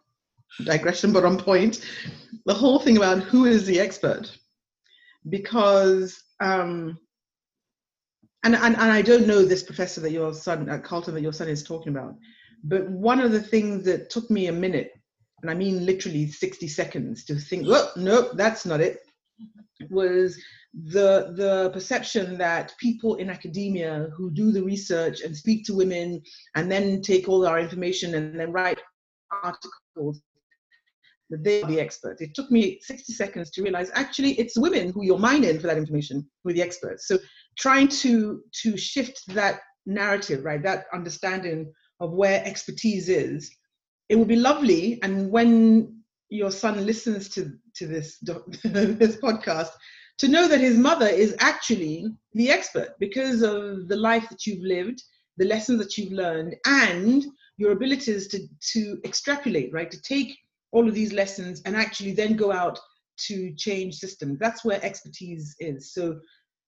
digression, but on point, the whole thing about who is the expert, because, And I don't know this professor that your son at Carleton that your son is talking about, but one of the things that took me a minute, and I mean literally 60 seconds to think, oh, no, that's not it, was the perception that people in academia who do the research and speak to women and then take all our information and then write articles, that they are the experts. It took me 60 seconds to realize, actually, it's women who you're mining for that information, who are the experts. So trying to shift that narrative, right, that understanding of where expertise is, it would be lovely. And when your son listens to this, this podcast, to know that his mother is actually the expert because of the life that you've lived, the lessons that you've learned, and your abilities to extrapolate, right, to take all of these lessons and actually then go out to change systems. That's where expertise is. So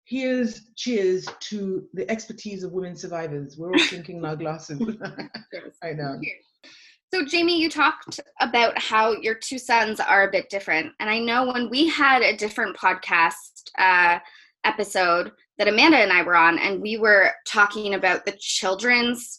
here's cheers to the expertise of women survivors. We're all drinking our glasses. I know. So Jaimie, you talked about how your two sons are a bit different. And I know when we had a different podcast episode that Amanda and I were on, and we were talking about the children's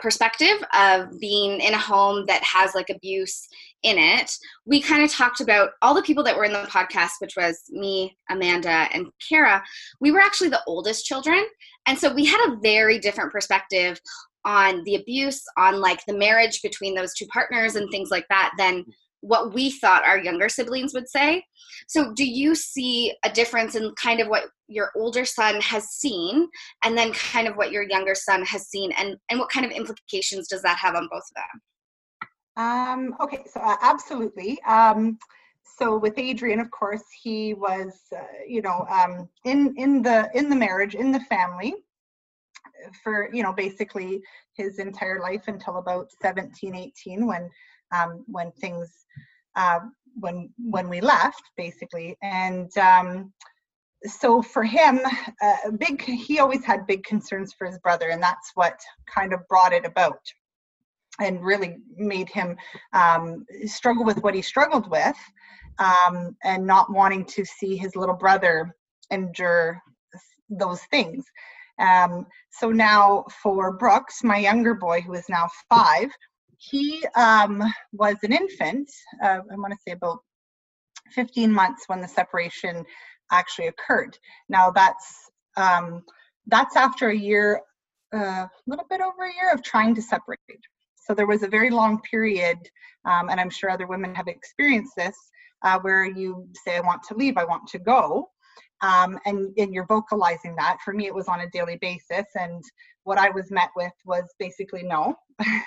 perspective of being in a home that has like abuse in it, we kind of talked about all the people that were in the podcast, which was me, Amanda, and Kara. We were actually the oldest children. And so we had a very different perspective on the abuse, on like the marriage between those two partners and things like that than what we thought our younger siblings would say. So do you see a difference in kind of what your older son has seen and then kind of what your younger son has seen, and what kind of implications does that have on both of them? Okay, so absolutely. So with Adrian, of course, he was, you know, in the marriage, in the family for, you know, basically his entire life until about 17, 18 when things, when we left, basically. And so for him, he always had big concerns for his brother, and that's what kind of brought it about and really made him struggle with what he struggled with, and not wanting to see his little brother endure those things. So now for Brooks, my younger boy, who is now 5, he was an infant, I want to say about 15 months when the separation actually occurred. Now that's after a little bit over a year of trying to separate. So there was a very long period, and I'm sure other women have experienced this, where you say, I want to leave, I want to go. And you're vocalizing that. For me, it was on a daily basis, and what I was met with was basically no,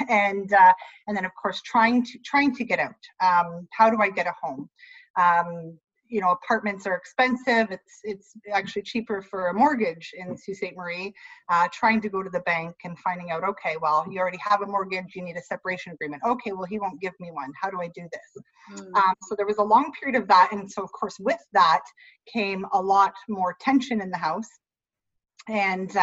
and then of course trying to get out. How do I get a home? You know, apartments are expensive. It's actually cheaper for a mortgage in Sault Ste. Marie. Trying to go to the bank and finding out, okay, well, you already have a mortgage. You need a separation agreement. Okay, well, he won't give me one. How do I do this? So there was a long period of that, and so of course with that came a lot more tension in the house. And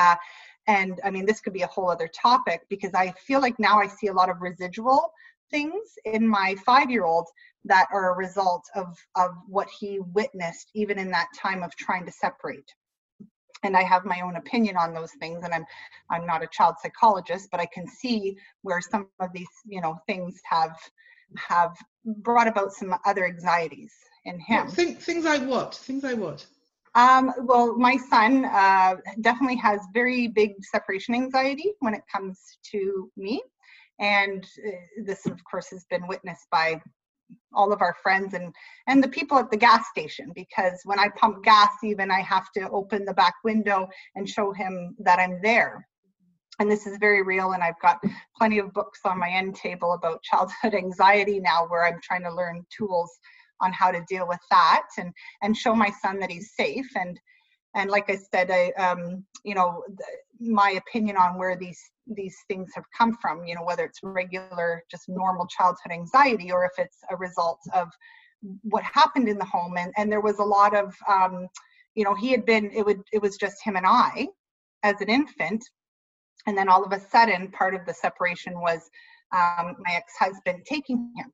I mean, this could be a whole other topic, because I feel like now I see a lot of residual things in my 5-year-old that are a result of what he witnessed, even in that time of trying to separate. And I have my own opinion on those things, and I'm not a child psychologist, but I can see where some of these, you know, things have brought about some other anxieties in him. Well, things like what? Things like what? Well, my son definitely has very big separation anxiety when it comes to me. And this, of course, has been witnessed by all of our friends and the people at the gas station, because when I pump gas, even I have to open the back window and show him that I'm there. And this is very real, and I've got plenty of books on my end table about childhood anxiety now, where I'm trying to learn tools on how to deal with that and show my son that he's safe. And like I said, you know, my opinion on where these things have come from, you know, whether it's regular, just normal childhood anxiety, or if it's a result of what happened in the home. And there was a lot of, you know, he had been, it was just him and I as an infant. And then all of a sudden, part of the separation was my ex-husband taking him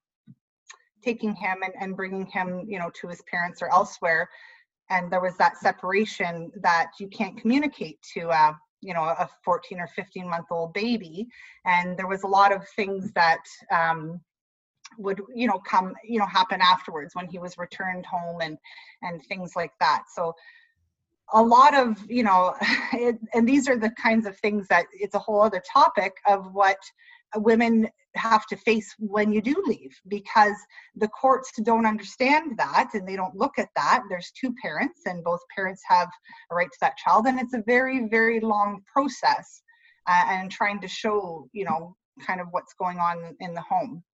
and bringing him, you know, to his parents or elsewhere. And there was that separation that you can't communicate to, you know, a 14 or 15 month old baby. And there was a lot of things that would, you know, come, you know, happen afterwards when he was returned home and things like that. So a lot of, you know, and these are the kinds of things that it's a whole other topic of what women have to face when you do leave, because the courts don't understand that and they don't look at that. There's two parents, and both parents have a right to that child, and it's a very, very long process, and trying to show, you know, kind of what's going on in the home.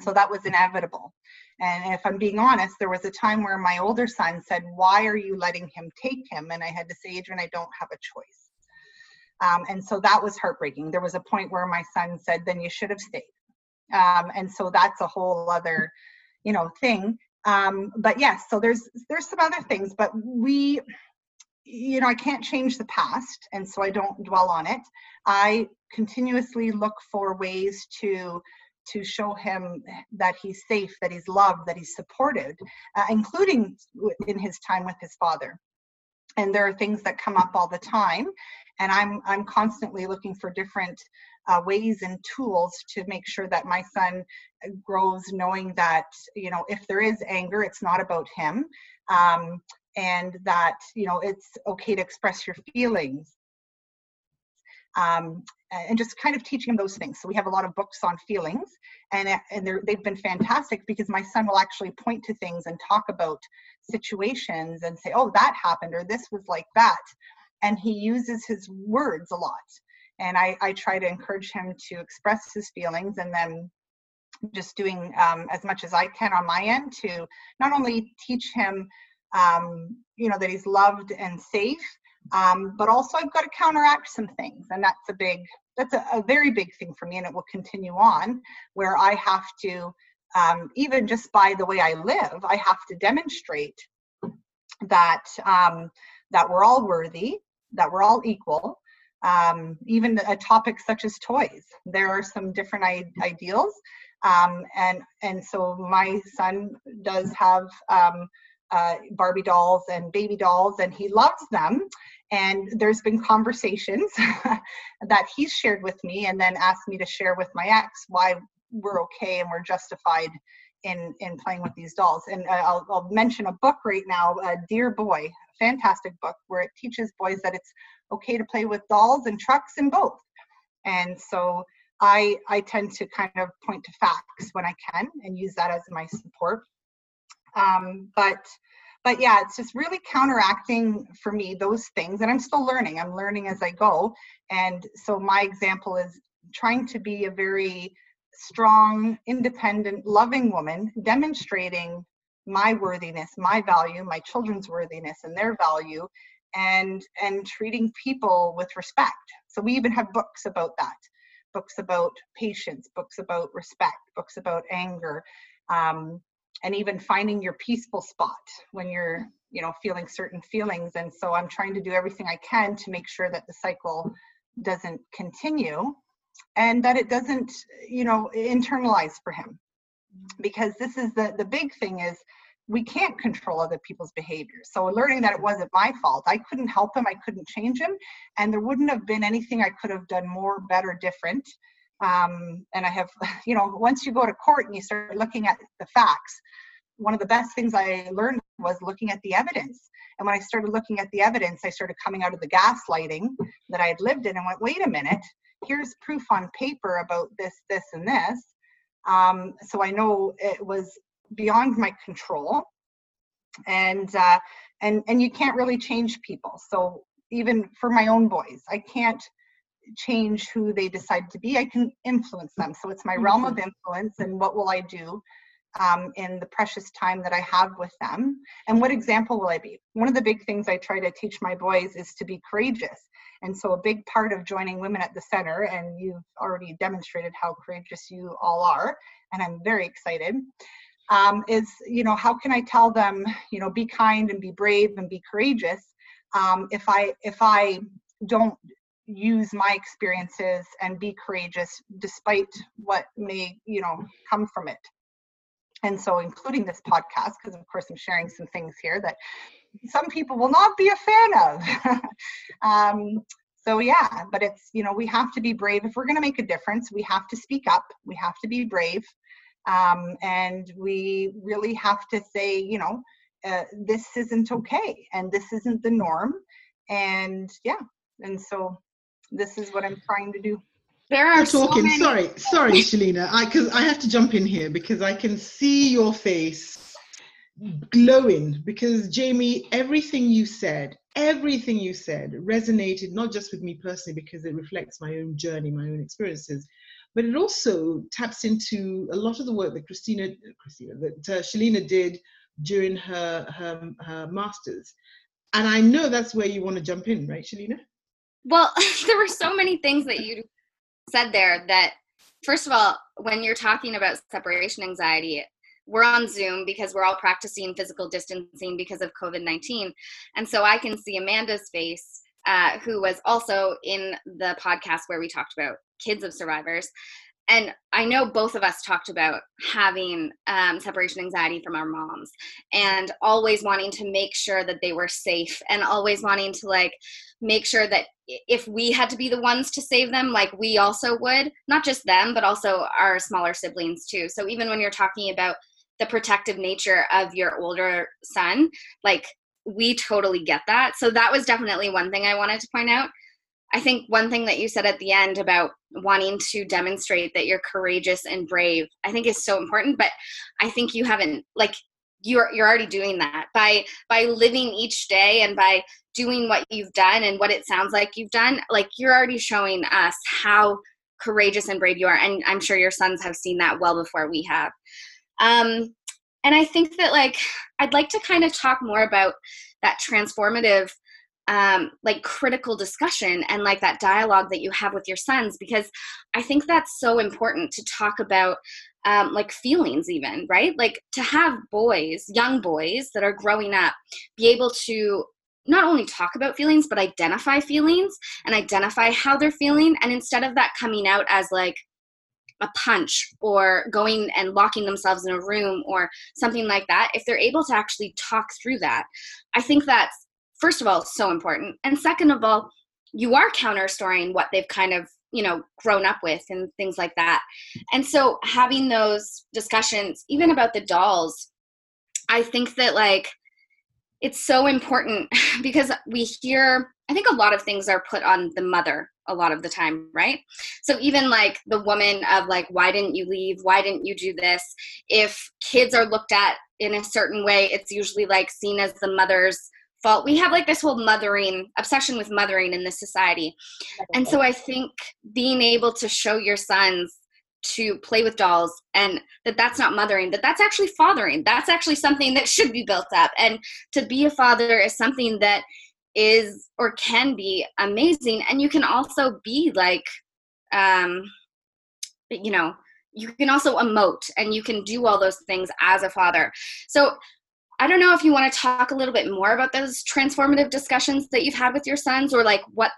So that was inevitable. And if I'm being honest, there was a time where my older son said, "Why are you letting him take him?" And I had to say, "Adrian, I don't have a choice." And so that was heartbreaking. There was a point where my son said, "Then you should have stayed." And so that's a whole other, you know, thing. But yes, so there's some other things, but we, you know, I can't change the past, and so I don't dwell on it. I continuously look for ways to show him that he's safe, that he's loved, that he's supported, including in his time with his father. And there are things that come up all the time. And I'm constantly looking for different ways and tools to make sure that my son grows knowing that, you know, if there is anger, it's not about him, and that, you know, it's okay to express your feelings, and just kind of teaching him those things. So we have a lot of books on feelings, and they've been fantastic, because my son will actually point to things and talk about situations and say, "Oh, that happened," or "This was like that." And he uses his words a lot. And I try to encourage him to express his feelings, and then just doing as much as I can on my end to not only teach him, you know, that he's loved and safe, but also I've got to counteract some things. And that's a very big thing for me, and it will continue on, where I have to, even just by the way I live, I have to demonstrate that, that we're all worthy, that we're all equal. Even a topic such as toys, there are some different ideals. And so my son does have Barbie dolls and baby dolls, and he loves them. And there's been conversations that he's shared with me and then asked me to share with my ex why we're okay and we're justified in playing with these dolls. And I'll mention a book right now, Dear Boy, fantastic book, where it teaches boys that it's okay to play with dolls and trucks and both. And so I tend to kind of point to facts when I can and use that as my support. But But yeah, it's just really counteracting for me those things. And I'm still learning. I'm learning as I go. And so my example is trying to be a very strong, independent, loving woman, demonstrating my worthiness, my value, my children's worthiness and their value, and treating people with respect. So we even have books about that. Books about patience, books about respect, books about anger, and even finding your peaceful spot when you're, you know, feeling certain feelings. And so I'm trying to do everything I can to make sure that the cycle doesn't continue and that it doesn't, you know, internalize for him. Because this is the big thing is we can't control other people's behavior. So learning that it wasn't my fault, I couldn't help him, I couldn't change him, and there wouldn't have been anything I could have done more, better, different. And I have, you know, once you go to court and you start looking at the facts, one of the best things I learned was looking at the evidence. And when I started looking at the evidence, I started coming out of the gaslighting that I had lived in and went, wait a minute, here's proof on paper about this, this, and this. So I know it was beyond my control, and you can't really change people. So even for my own boys, I can't change who they decide to be. I can influence them. So it's my realm of influence, and what will I do in the precious time that I have with them, and what example will I be? One of the big things I try to teach my boys is to be courageous. And so a big part of joining Women at the Centre, and you've already demonstrated how courageous you all are, and I'm very excited, is, you know, how can I tell them, you know, be kind and be brave and be courageous if I don't use my experiences and be courageous despite what may, you know, come from it. And so including this podcast, because of course I'm sharing some things here that some people will not be a fan of. So yeah, but it's, you know, we have to be brave. If we're going to make a difference, we have to speak up. We have to be brave. And we really have to say, you know, this isn't okay, and this isn't the norm. And yeah, and so this is what I'm trying to do. Sorry, Shelleena, because I have to jump in here because I can see your face glowing because, Jaimie, everything you said resonated not just with me personally because it reflects my own journey, my own experiences, but it also taps into a lot of the work that Shelleena did during her master's. And I know that's where you want to jump in, right, Shelleena? Well, there were so many things that you said there that, first of all, when you're talking about separation anxiety, we're on Zoom because we're all practicing physical distancing because of COVID-19. And so I can see Amanda's face, who was also in the podcast where we talked about kids of survivors. And I know both of us talked about having separation anxiety from our moms and always wanting to make sure that they were safe and always wanting to like make sure that if we had to be the ones to save them, like we also would, not just them, but also our smaller siblings too. So even when you're talking about the protective nature of your older son, like we totally get that. So that was definitely one thing I wanted to point out. I think one thing that you said at the end about wanting to demonstrate that you're courageous and brave, I think is so important, but I think you haven't, like, you're already doing that by living each day and by doing what you've done and what it sounds like you've done, like you're already showing us how courageous and brave you are. And I'm sure your sons have seen that well before we have. And I think that like, I'd like to kind of talk more about that transformative like critical discussion and like that dialogue that you have with your sons, because I think that's so important to talk about like feelings even, right? Like to have boys, young boys that are growing up, be able to not only talk about feelings, but identify feelings and identify how they're feeling. And instead of that coming out as like a punch or going and locking themselves in a room or something like that, if they're able to actually talk through that, I think that's, first of all, so important. And second of all, you are counter-storying what they've kind of, you know, grown up with and things like that. And so having those discussions, even about the dolls, I think that like It's so important because we hear, I think a lot of things are put on the mother a lot of the time, right? So even like the woman of like, why didn't you leave? Why didn't you do this? If kids are looked at in a certain way, it's usually like seen as the mother's fault. We have like this whole mothering, obsession with mothering in this society. And so I think being able to show your sons to play with dolls and that that's not mothering, that that's actually fathering. That's actually something that should be built up. And to be a father is something that is or can be amazing. And you can also be like, you know, you can also emote and you can do all those things as a father. So I don't know if you want to talk a little bit more about those transformative discussions that you've had with your sons, or like what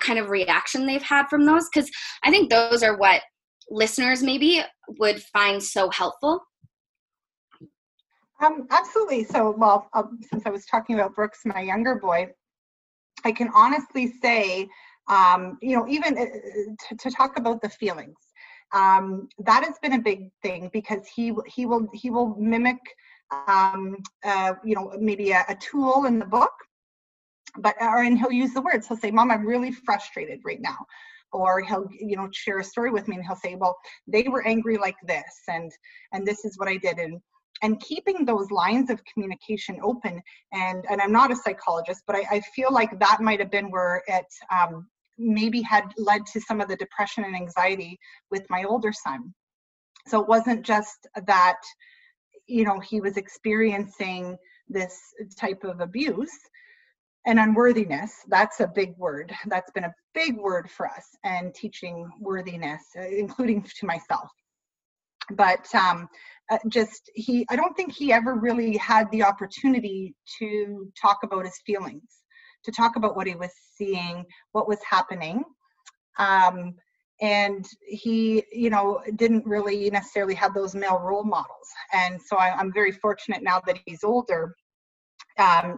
kind of reaction they've had from those, because I think those are what listeners maybe would find so helpful. Absolutely. So, well, since I was talking about Brooks, my younger boy, I can honestly say, you know, even to talk about the feelings, that has been a big thing, because he will mimic, you know, maybe a tool in the book, and he'll use the words. He'll say, "Mom, I'm really frustrated right now." Or he'll, you know, share a story with me and he'll say, "Well, they were angry like this, and this is what I did." And keeping those lines of communication open, and I'm not a psychologist, but I feel like that might have been where it maybe had led to some of the depression and anxiety with my older son. So it wasn't just that, you know, he was experiencing this type of abuse and unworthiness. That's a big word. That's been a big word for us, and teaching worthiness, including to myself. But I don't think he ever really had the opportunity to talk about his feelings, to talk about what he was seeing, what was happening. And he, you know, didn't really necessarily have those male role models. And so I'm very fortunate now that he's older.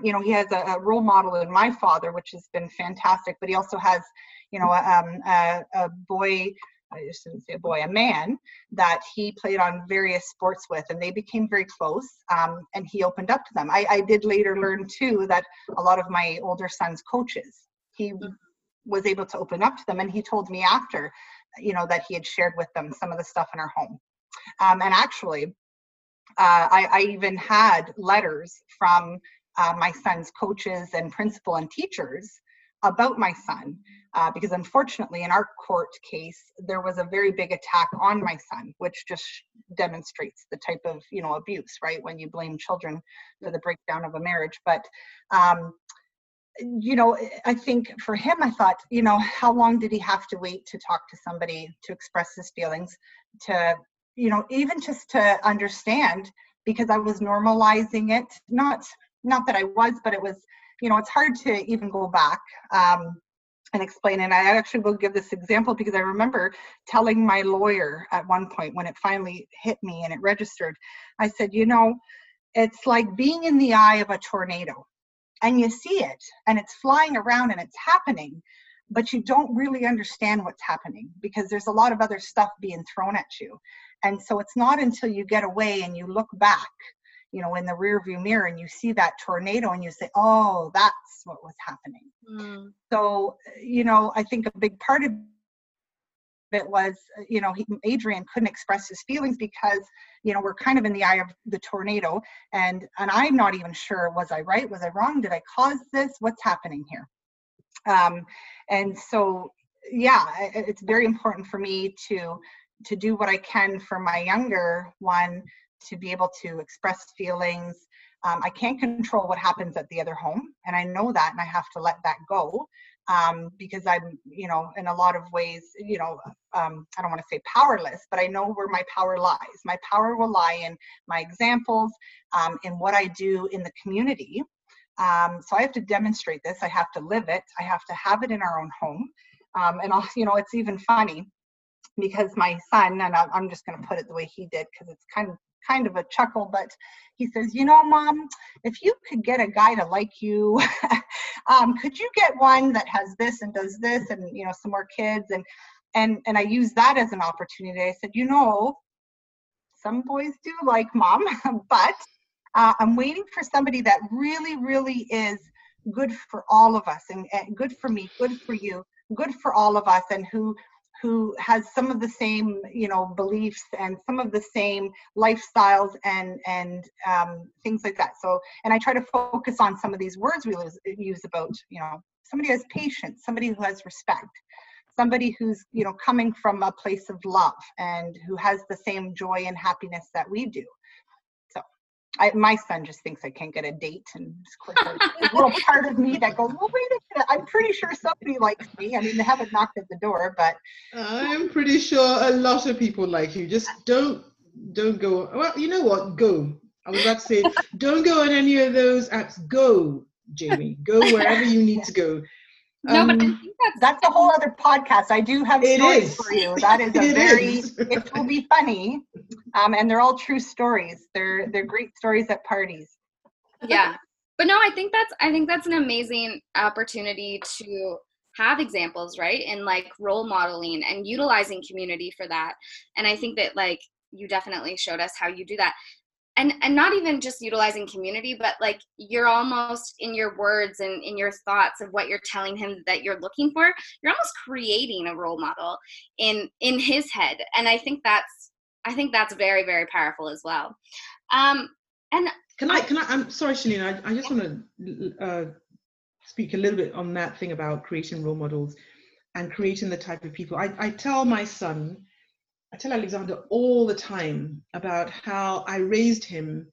You know, he has a role model in my father, which has been fantastic, but he also has, you know, a boy, I just didn't say a boy, a man that he played on various sports with, and they became very close, and he opened up to them. I did later learn too that a lot of my older son's coaches, he was able to open up to them, and he told me after, you know, that he had shared with them some of the stuff in our home. And actually, I even had letters from my son's coaches and principal and teachers about my son, because unfortunately in our court case, there was a very big attack on my son, which just demonstrates the type of, you know, abuse, right? When you blame children for the breakdown of a marriage. But, you know, I think for him, I thought, you know, how long did he have to wait to talk to somebody, to express his feelings, to, you know, even just to understand, because I was normalizing it. Not that I was, but it was, you know, it's hard to even go back and explain. And I actually will give this example, because I remember telling my lawyer at one point when it finally hit me and it registered, I said, you know, it's like being in the eye of a tornado, and you see it and it's flying around and it's happening, but you don't really understand what's happening, because there's a lot of other stuff being thrown at you. And so it's not until you get away and you look back, you know, in the rearview mirror, and you see that tornado and you say, oh, that's what was happening. Mm. So, you know, I think a big part of it was, you know, Adrian couldn't express his feelings because, you know, we're kind of in the eye of the tornado, and I'm not even sure, was I right? Was I wrong? Did I cause this? What's happening here? And so, yeah, it's very important for me to do what I can for my younger one, to be able to express feelings. I can't control what happens at the other home, and I know that, and I have to let that go, because I'm, you know, in a lot of ways, you know, I don't want to say powerless, but I know where my power lies. My power will lie in my examples, in what I do in the community. So I have to demonstrate this. I have to live it. I have to have it in our own home. And I'll, you know, it's even funny, because my son, and I'm just going to put it the way he did, because it's kind of a chuckle, but he says, you know, Mom, if you could get a guy to like you, could you get one that has this and does this, and, you know, some more kids? And I use that as an opportunity. I said, you know, some boys do like Mom, but I'm waiting for somebody that really, really is good for all of us, and good for me, good for you, good for all of us, and who has some of the same, you know, beliefs and some of the same lifestyles and things like that. So, and I try to focus on some of these words we use about, you know, somebody who has patience, somebody who has respect, somebody who's, you know, coming from a place of love and who has the same joy and happiness that we do. So my son just thinks I can't get a date, and there's a little part of me that goes, well, wait a minute, I'm pretty sure somebody likes me. I mean, they haven't knocked at the door, but I'm pretty sure a lot of people like you. Just don't go, well, you know what, go. I was about to say, don't go on any of those apps. Go, Jaimie, go wherever you need to go. No, but I think that's a whole other podcast. I do have stories for you. That is it will be funny. And they're all true stories. They're great stories at parties. Yeah. But no, I think that's an amazing opportunity to have examples, right? And like role modeling and utilizing community for that. And I think that like you definitely showed us how you do that. And not even just utilizing community, but like you're almost in your words and in your thoughts of what you're telling him that you're looking for, you're almost creating a role model in his head. And I think that's very, very powerful as well. And can I I'm sorry, Shelleena, I just want to speak a little bit on that thing about creating role models and creating the type of people. I tell my son, I tell Alexander all the time about how I raised him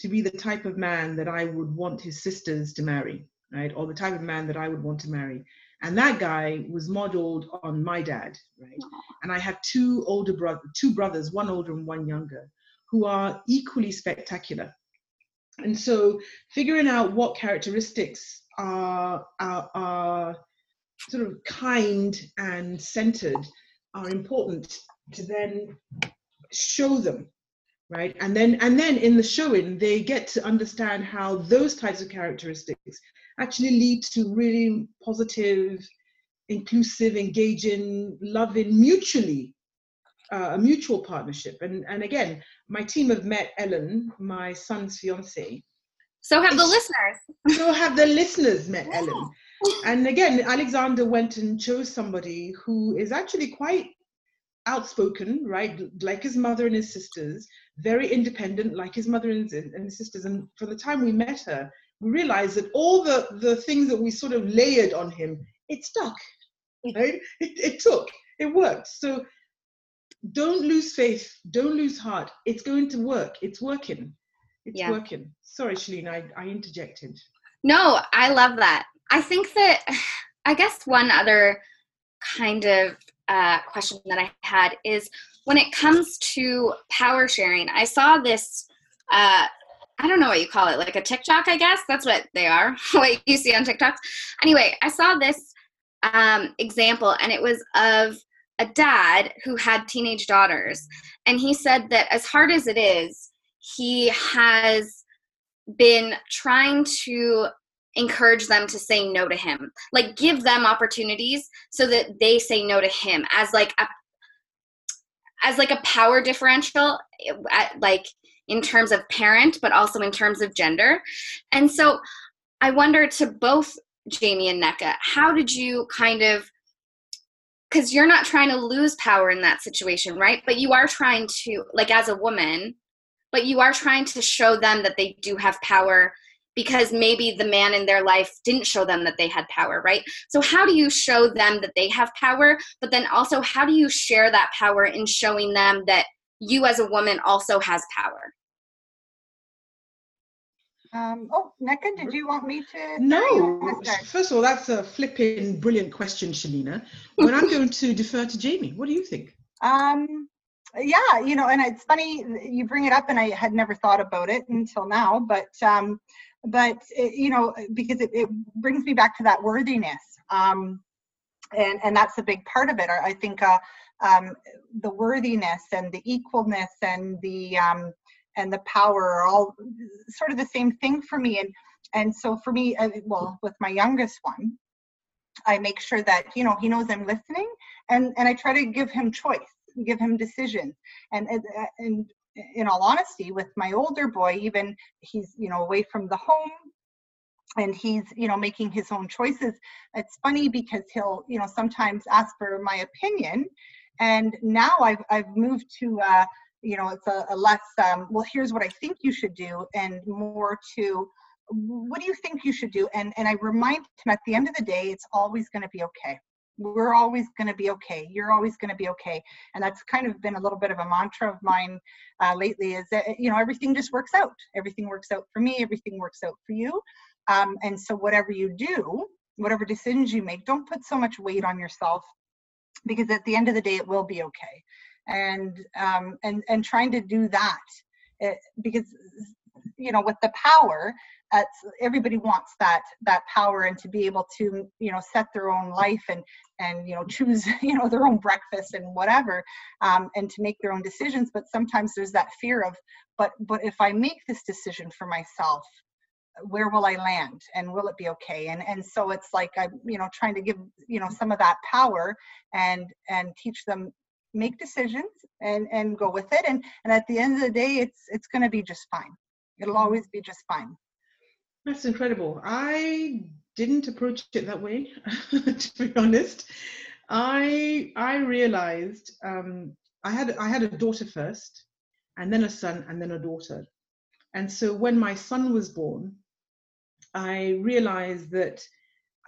to be the type of man that I would want his sisters to marry, right? Or the type of man that I would want to marry. And that guy was modeled on my dad, right? And I have two brothers, one older and one younger, who are equally spectacular. And so figuring out what characteristics are sort of kind and centered are important to then show them, right? And then in the showing, they get to understand how those types of characteristics actually lead to really positive, inclusive, engaging, loving, mutual partnership. And again, my team have met Ellen, my son's fiance. So have the listeners met Ellen. And again, Alexander went and chose somebody who is actually quite outspoken, right, like his mother and his sisters, very independent, like his mother and his sisters. And from the time we met her, we realized that all the things that we sort of layered on him, it stuck, right? It worked. So don't lose faith, don't lose heart. It's going to work. It's working. It's working. Sorry, Shelleena, I interjected. No, I love that. I think that, I guess one other kind of question that I had is when it comes to power sharing, I saw this, I don't know what you call it, like a TikTok, I guess. That's what they are, what you see on TikToks. Anyway, I saw this example, and it was of a dad who had teenage daughters. And he said that as hard as it is, he has been trying to encourage them to say no to him, like give them opportunities so that they say no to him as like a power differential, like in terms of parent, but also in terms of gender. And so I wonder to both Jaimie and Nneka, how did you kind of, because you're not trying to lose power in that situation, right? But you are trying to, like as a woman, but you are trying to show them that they do have power, because maybe the man in their life didn't show them that they had power, right? So how do you show them that they have power, but then also how do you share that power in showing them that you as a woman also has power? Nneka, did you want me to? No. First of all, that's a flipping brilliant question, Shelleena. But I'm going to defer to Jaimie. What do you think? Yeah, you know, and it's funny you bring it up, and I had never thought about it until now, but it, you know, because it brings me back to that worthiness, and that's a big part of it. I think the worthiness and the equalness and the power are all sort of the same thing for me, and so for me, well, with my youngest one, I make sure that, you know, he knows I'm listening, and I try to give him choice, give him decisions, and in all honesty, with my older boy, even he's, you know, away from the home and he's, you know, making his own choices. It's funny because he'll, you know, sometimes ask for my opinion. And now I've moved to, you know, it's a less, well, here's what I think you should do, and more to, what do you think you should do? And I remind him at the end of the day, it's always going to be okay. We're always going to be okay. You're always going to be okay. And that's kind of been a little bit of a mantra of mine lately, is that, you know, everything just works out. Everything works out for me. Everything works out for you. And so whatever you do, whatever decisions you make, don't put so much weight on yourself, because at the end of the day, it will be okay. And trying to do that, because, you know, with the power, everybody wants that power, and to be able to, you know, set their own life and, you know, choose, you know, their own breakfast and whatever, and to make their own decisions. But sometimes there's that fear of, but if I make this decision for myself, where will I land, and will it be okay? And so it's like, I'm, you know, trying to give, you know, some of that power and teach them, make decisions and go with it. And at the end of the day, it's going to be just fine. It'll always be just fine. That's incredible. I didn't approach it that way, to be honest. I realized I had a daughter first, and then a son, and then a daughter. And so when my son was born, I realized that,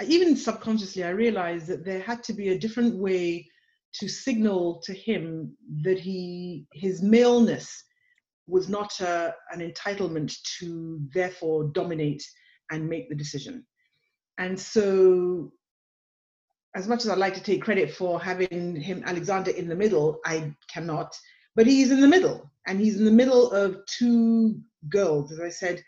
even subconsciously, I realized that there had to be a different way to signal to him that his maleness was not an entitlement to therefore dominate and make the decision. And so, as much as I'd like to take credit for having him, Alexander, in the middle, I cannot, but he's in the middle, and he's in the middle of two girls. As I said,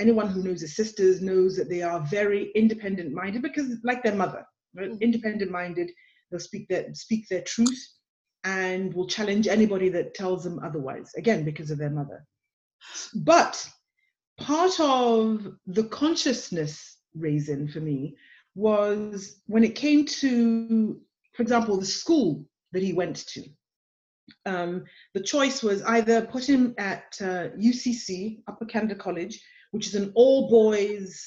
anyone who knows his sisters knows that they are very independent-minded, because like their mother, right? Independent-minded, they'll speak their truth, and will challenge anybody that tells them otherwise, again, because of their mother. But part of the consciousness raising for me was when it came to, for example, the school that he went to. The choice was either put him at UCC, Upper Canada College, which is an all boys,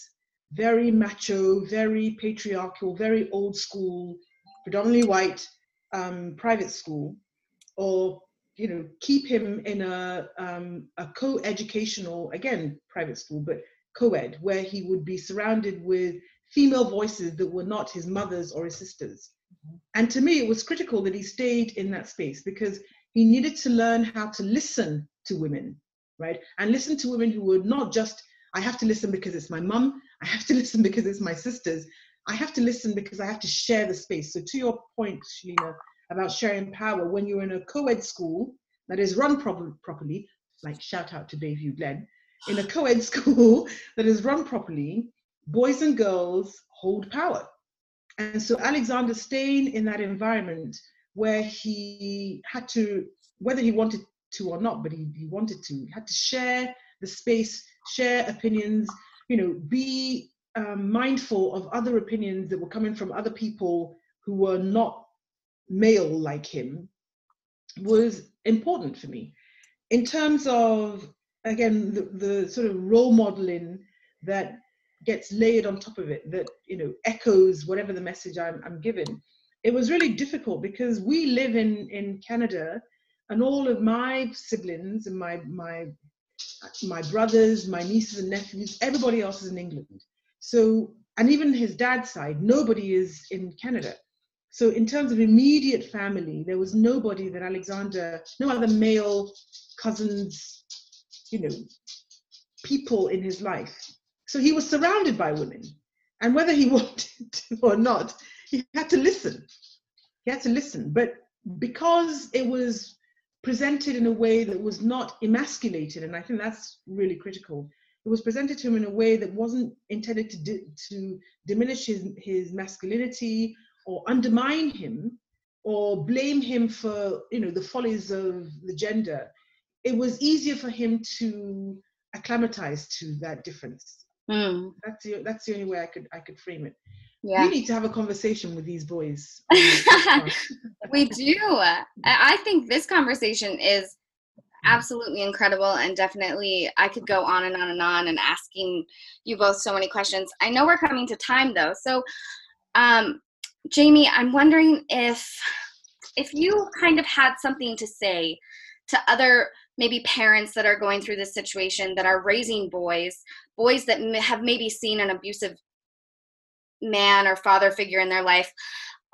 very macho, very patriarchal, very old school, predominantly white, private school, or, you know, keep him in a co-educational, again, private school, but co-ed, where he would be surrounded with female voices that were not his mother's or his sister's. And to me, it was critical that he stayed in that space, because he needed to learn how to listen to women, right? And listen to women who were not just, I have to listen because it's my mum, I have to listen because it's my sister's, I have to listen because I have to share the space. So to your point, Shelleena, about sharing power, when you're in a co-ed school that is run properly, like shout out to Bayview Glen, in a co-ed school that is run properly, boys and girls hold power. And so Alexander staying in that environment where he had to, whether he wanted to or not, but he wanted to, he had to share the space, share opinions, you know, be mindful of other opinions that were coming from other people who were not male like him, was important for me. In terms of, again, the sort of role modeling that gets layered on top of it, that, you know, echoes whatever the message I'm given, it was really difficult, because we live in Canada, and all of my siblings and my brothers, my nieces and nephews, everybody else is in England. So, and even his dad's side, nobody is in Canada. So in terms of immediate family, there was nobody that Alexander, no other male cousins, you know, people in his life. So he was surrounded by women. And whether he wanted to or not, he had to listen. He had to listen. But because it was presented in a way that was not emasculated, and I think that's really critical, it was presented to him in a way that wasn't intended to diminish his masculinity, or undermine him, or blame him for, you know, the follies of the gender. It was easier for him to acclimatize to that difference. Mm. That's the only way I could frame it. Yeah. We need to have a conversation with these boys. We do. I think this conversation is absolutely incredible, and definitely I could go on and on and on and asking you both so many questions. I know we're coming to time though, so Jaimie, I'm wondering if you kind of had something to say to other maybe parents that are going through this situation, that are raising boys that have maybe seen an abusive man or father figure in their life.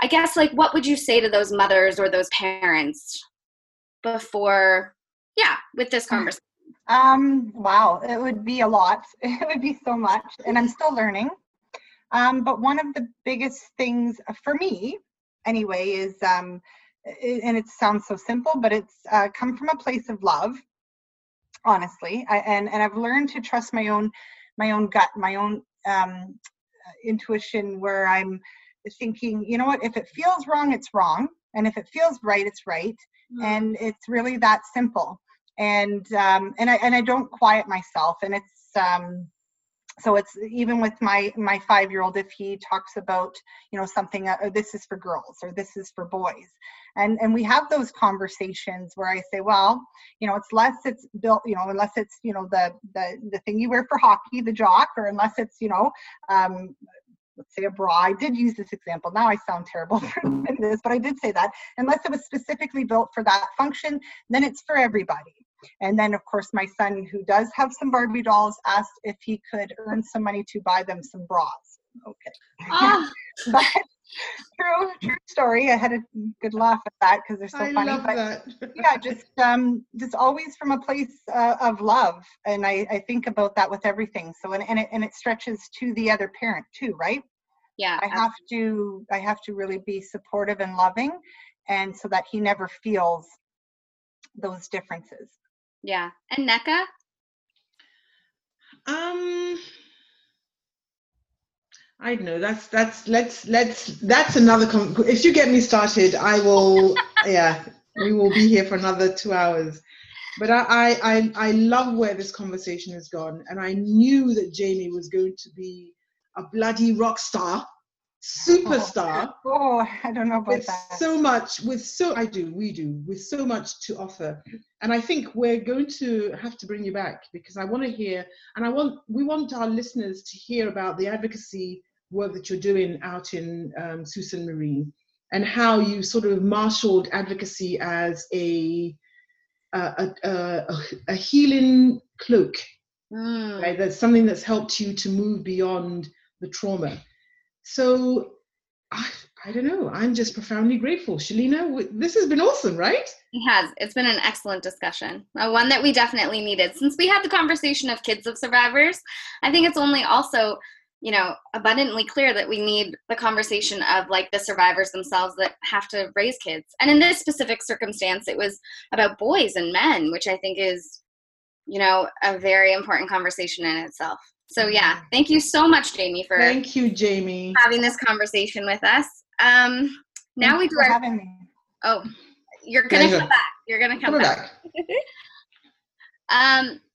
I guess, like, what would you say to those mothers or those parents with this conversation? Wow, it would be a lot. It would be so much, and I'm still learning. But one of the biggest things for me, anyway, is, and it sounds so simple, but it's come from a place of love, honestly. And I've learned to trust my own gut, my own intuition, where I'm thinking, you know what, if it feels wrong, it's wrong. And if it feels right, it's right. Mm-hmm. And it's really that simple. And I don't quiet myself. And it's, so it's even with my 5-year-old, if he talks about, you know, something, this is for girls or this is for boys. And we have those conversations where I say, well, you know, unless it's the thing you wear for hockey, the jock, or unless it's, you know, let's say a bra. I did use this example. Now I sound terrible for this, but I did say that. Unless it was specifically built for that function, then it's for everybody. And then, of course, my son, who does have some Barbie dolls, asked if he could earn some money to buy them some bras. Okay. Oh. But true story. I had a good laugh at that because they're so funny. Love but that. Yeah, just always from a place of love. And I think about that with everything. So and it stretches to the other parent too, right? Yeah. I have to really be supportive and loving, and so that he never feels those differences. Yeah. And Nneka? I know that's another, if you get me started, I will, yeah, we will be here for another 2 hours, but I love where this conversation has gone. And I knew that Jaimie was going to be a bloody rock star, superstar. Oh, I don't know about that. We do with so much to offer. And I think we're going to have to bring you back, because I want to hear, and we want our listeners to hear about the advocacy work that you're doing out in Sault Ste. Marie, and how you sort of marshaled advocacy as a healing cloak. Mm. Right? That's something that's helped you to move beyond the trauma. So, I don't know. I'm just profoundly grateful. Shelleena, this has been awesome, right? It has. It's been an excellent discussion. One that we definitely needed. Since we had the conversation of kids of survivors, I think it's only also, you know, abundantly clear that we need the conversation of, like, the survivors themselves that have to raise kids. And in this specific circumstance, it was about boys and men, which I think is, you know, a very important conversation in itself. So yeah, thank you so much, Jaimie, for having this conversation with us. Now we do our having me. Oh, you're gonna come back. You're gonna come back.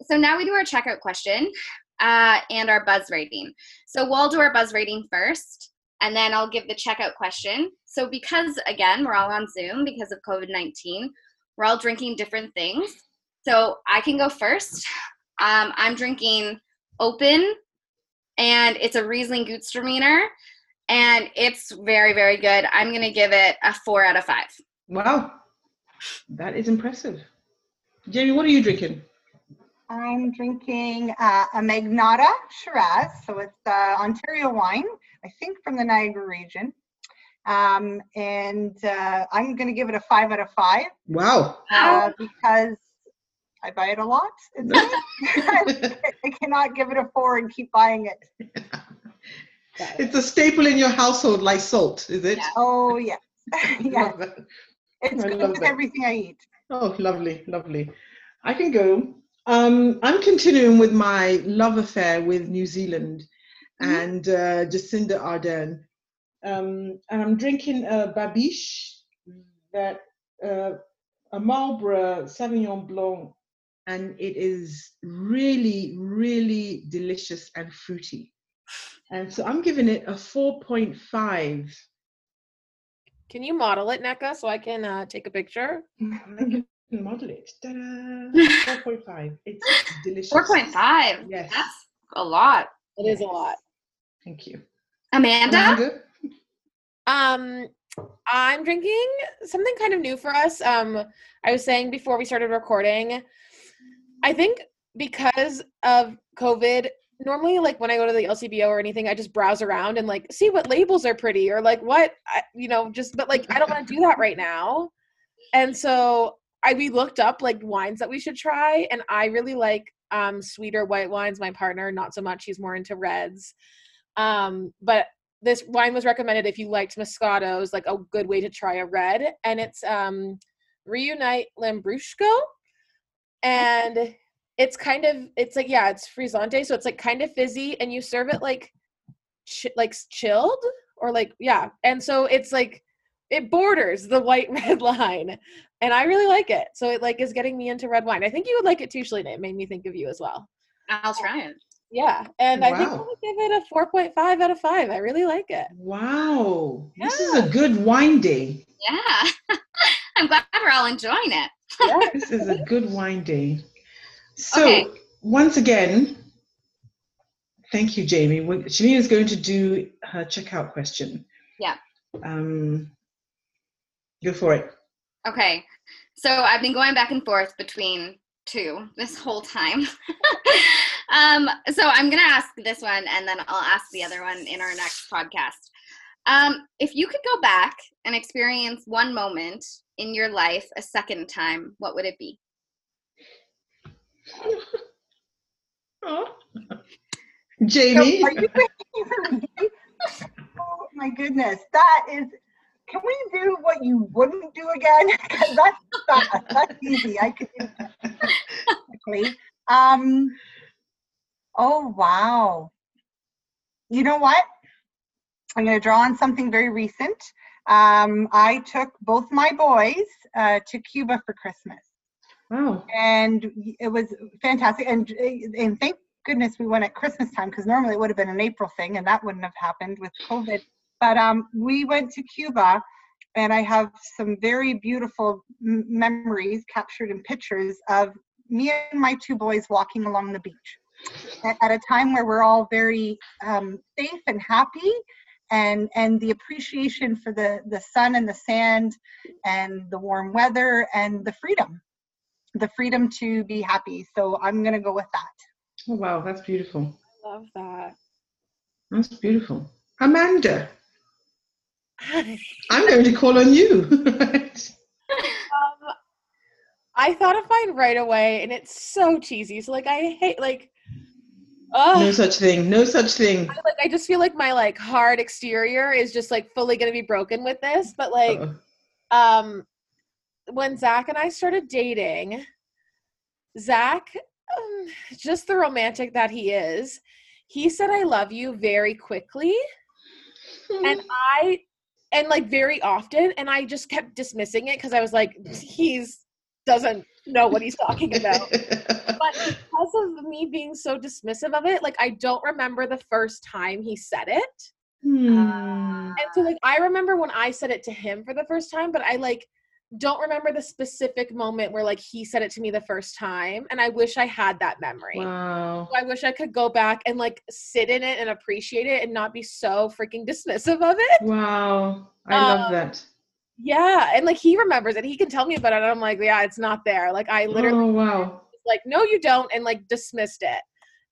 So now we do our checkout question and our buzz rating. So we'll do our buzz rating first, and then I'll give the checkout question. So because again, we're all on Zoom because of COVID-19, we're all drinking different things. So I can go first. I'm drinking Open, and it's a Riesling Gewürztraminer, and it's very, very good. I'm going to give it a 4 out of 5. Wow. That is impressive. Jaimie, what are you drinking? I'm drinking a Magnotta Shiraz. So it's Ontario wine, I think from the Niagara region. I'm going to give it a 5 out of 5. Wow. Because I buy it a lot. I cannot give it a 4 and keep buying it. It's a staple in your household, like salt, is it? Yeah. Oh, yes. Yes. It's good with everything I eat. Oh, lovely, lovely. I can go. I'm continuing with my love affair with New Zealand, mm-hmm, and Jacinda Ardern. And I'm drinking a Babich, a Marlborough Sauvignon Blanc, and it is really, really delicious and fruity. And so I'm giving it a 4.5. Can you model it, Nneka, so I can take a picture? can model it. Ta-da! 4.5. It's delicious. 4.5. Yes. That's a lot. It is a lot. Thank you. Amanda? I'm drinking something kind of new for us. I was saying before we started recording, I think because of COVID, normally like when I go to the LCBO or anything, I just browse around and like see what labels are pretty or like what, but like I don't want to do that right now. And so we looked up like wines that we should try, and I really like sweeter white wines. My partner, not so much. He's more into reds. But this wine was recommended if you liked Moscatos, like a good way to try a red. And it's Riunite Lambrusco. And it's kind of, it's like, yeah, it's frizzante. So it's like kind of fizzy, and you serve it like chilled or like, yeah. And so it's like, it borders the white red line, and I really like it. So it like is getting me into red wine. I think you would like it too, Shelleena. It made me think of you as well. I'll try it. Yeah, and wow. I think I'm going to give it a 4.5 out of 5. I really like it. Wow. Yeah. This is a good wine day. Yeah. I'm glad we're all enjoying it. Yeah. This is a good wine day. So, Once again, thank you, Jaimie. Shelleena is going to do her checkout question. Yeah. Go for it. Okay. So, I've been going back and forth between two this whole time. So I'm going to ask this one, and then I'll ask the other one in our next podcast. If you could go back and experience one moment in your life a second time, what would it be? Oh. Jaimie? So are you ready for me? Oh my goodness. That is, can we do what you wouldn't do again? That's easy. I could do that quickly. Oh, wow. You know what? I'm going to draw on something very recent. I took both my boys to Cuba for Christmas. Wow. And it was fantastic. And thank goodness we went at Christmas time, because normally it would have been an April thing, and that wouldn't have happened with COVID. But we went to Cuba, and I have some very beautiful memories captured in pictures of me and my two boys walking along the beach. At a time where we're all very safe and happy, and the appreciation for the sun and the sand and the warm weather and the freedom to be happy. So I'm going to go with that. Oh, wow, that's beautiful. I love that. That's beautiful. Amanda, hi. I'm going to call on you. I thought of mine right away, and it's so cheesy. So, like, I hate, like, oh, no such thing. I just feel like my like hard exterior is just like fully gonna be broken with this. But like, when Zach and I started dating, Zach, just the romantic that he is, he said "I love you" very quickly, and like very often, and I just kept dismissing it because I was like, he's doesn't know what he's talking about. But because of me being so dismissive of it, like I don't remember the first time he said it. And so like I remember when I said it to him for the first time, but I like don't remember the specific moment where like he said it to me the first time, and I wish I had that memory. Wow. So I wish I could go back and like sit in it and appreciate it and not be so freaking dismissive of it. Wow. I love that. Yeah, and like he remembers it. He can tell me about it, and I'm like, yeah, it's not there. Like I literally, like, no, you don't, and like dismissed it.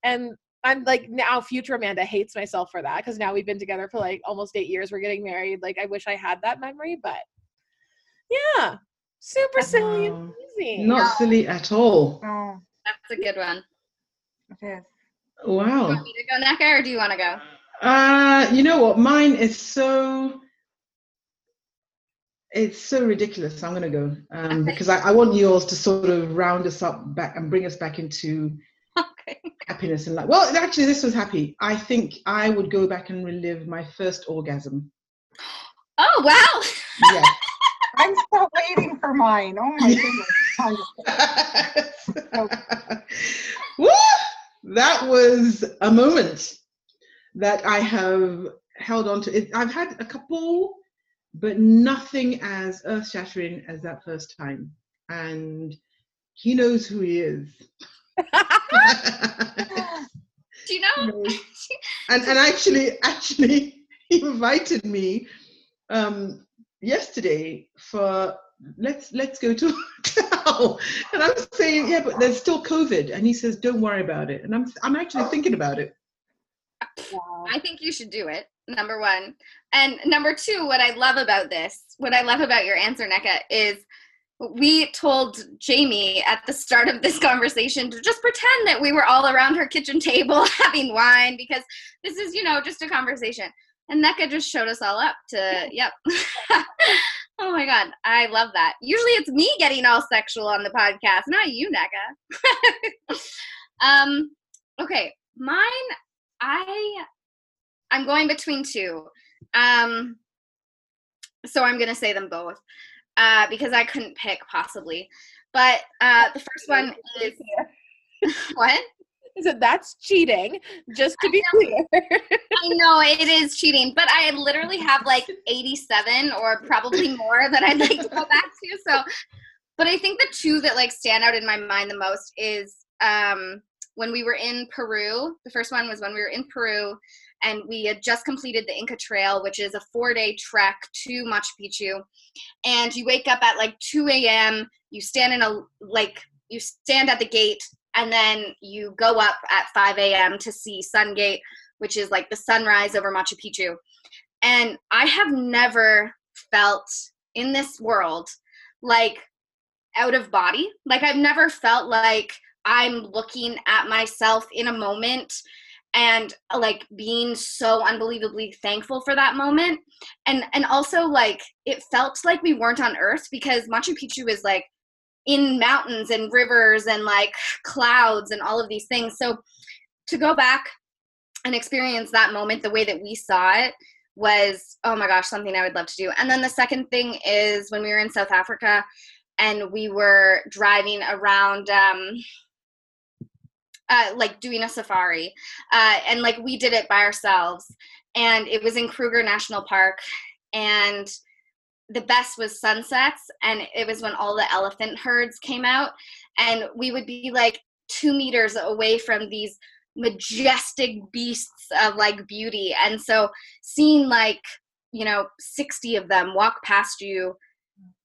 And I'm like, now future Amanda hates myself for that, because now we've been together for like almost 8 years. We're getting married. Like I wish I had that memory, but yeah, super silly and easy. Not silly at all. Oh, that's a good one. Okay. Wow. Do you want me to go, Nneka, or do you want to go? You know what? Mine is so. It's so ridiculous. I'm going to go because I want you all to sort of round us up back and bring us back into happiness and life. Well, actually, this was happy. I think I would go back and relive my first orgasm. Oh, wow. Yeah. I'm still waiting for mine. Oh, my goodness. Woo! That was a moment that I have held on to. I've had a couple, but nothing as earth-shattering as that first time. and he knows who he is. Do you know? And actually he invited me yesterday for let's go to hotel. And I'm saying, yeah, but there's still COVID. And he says, don't worry about it. And I'm actually thinking about it. I think you should do it, number one. And number two, what I love about your answer, Nneka, is we told Jaimie at the start of this conversation to just pretend that we were all around her kitchen table having wine, because this is, just a conversation. And Nneka just showed us all up to, yep. Oh my God, I love that. Usually it's me getting all sexual on the podcast, not you, Nneka. Okay, mine, I'm going between two. So I'm going to say them both because I couldn't pick possibly. But the first one is what? So that's cheating, just to be clear. I know it is cheating, but I literally have like 87 or probably more that I'd like to go back to. So, but I think the two that like stand out in my mind the most is when we were in Peru. The first one was when we were in Peru and we had just completed the Inca Trail, which is a 4-day trek to Machu Picchu. And you wake up at like 2 a.m., you stand at the gate, and then you go up at 5 a.m. to see Sungate, which is like the sunrise over Machu Picchu. And I have never felt in this world like out of body. Like I've never felt like I'm looking at myself in a moment and like being so unbelievably thankful for that moment. And also like it felt like we weren't on Earth, because Machu Picchu is like in mountains and rivers and like clouds and all of these things. So to go back and experience that moment the way that we saw it was, oh my gosh, something I would love to do. And then the second thing is when we were in South Africa and we were driving around, like doing a safari, and like we did it by ourselves, and it was in Kruger National Park, and the best was sunsets, and it was when all the elephant herds came out, and we would be like 2 meters away from these majestic beasts of like beauty. And so seeing like, 60 of them walk past you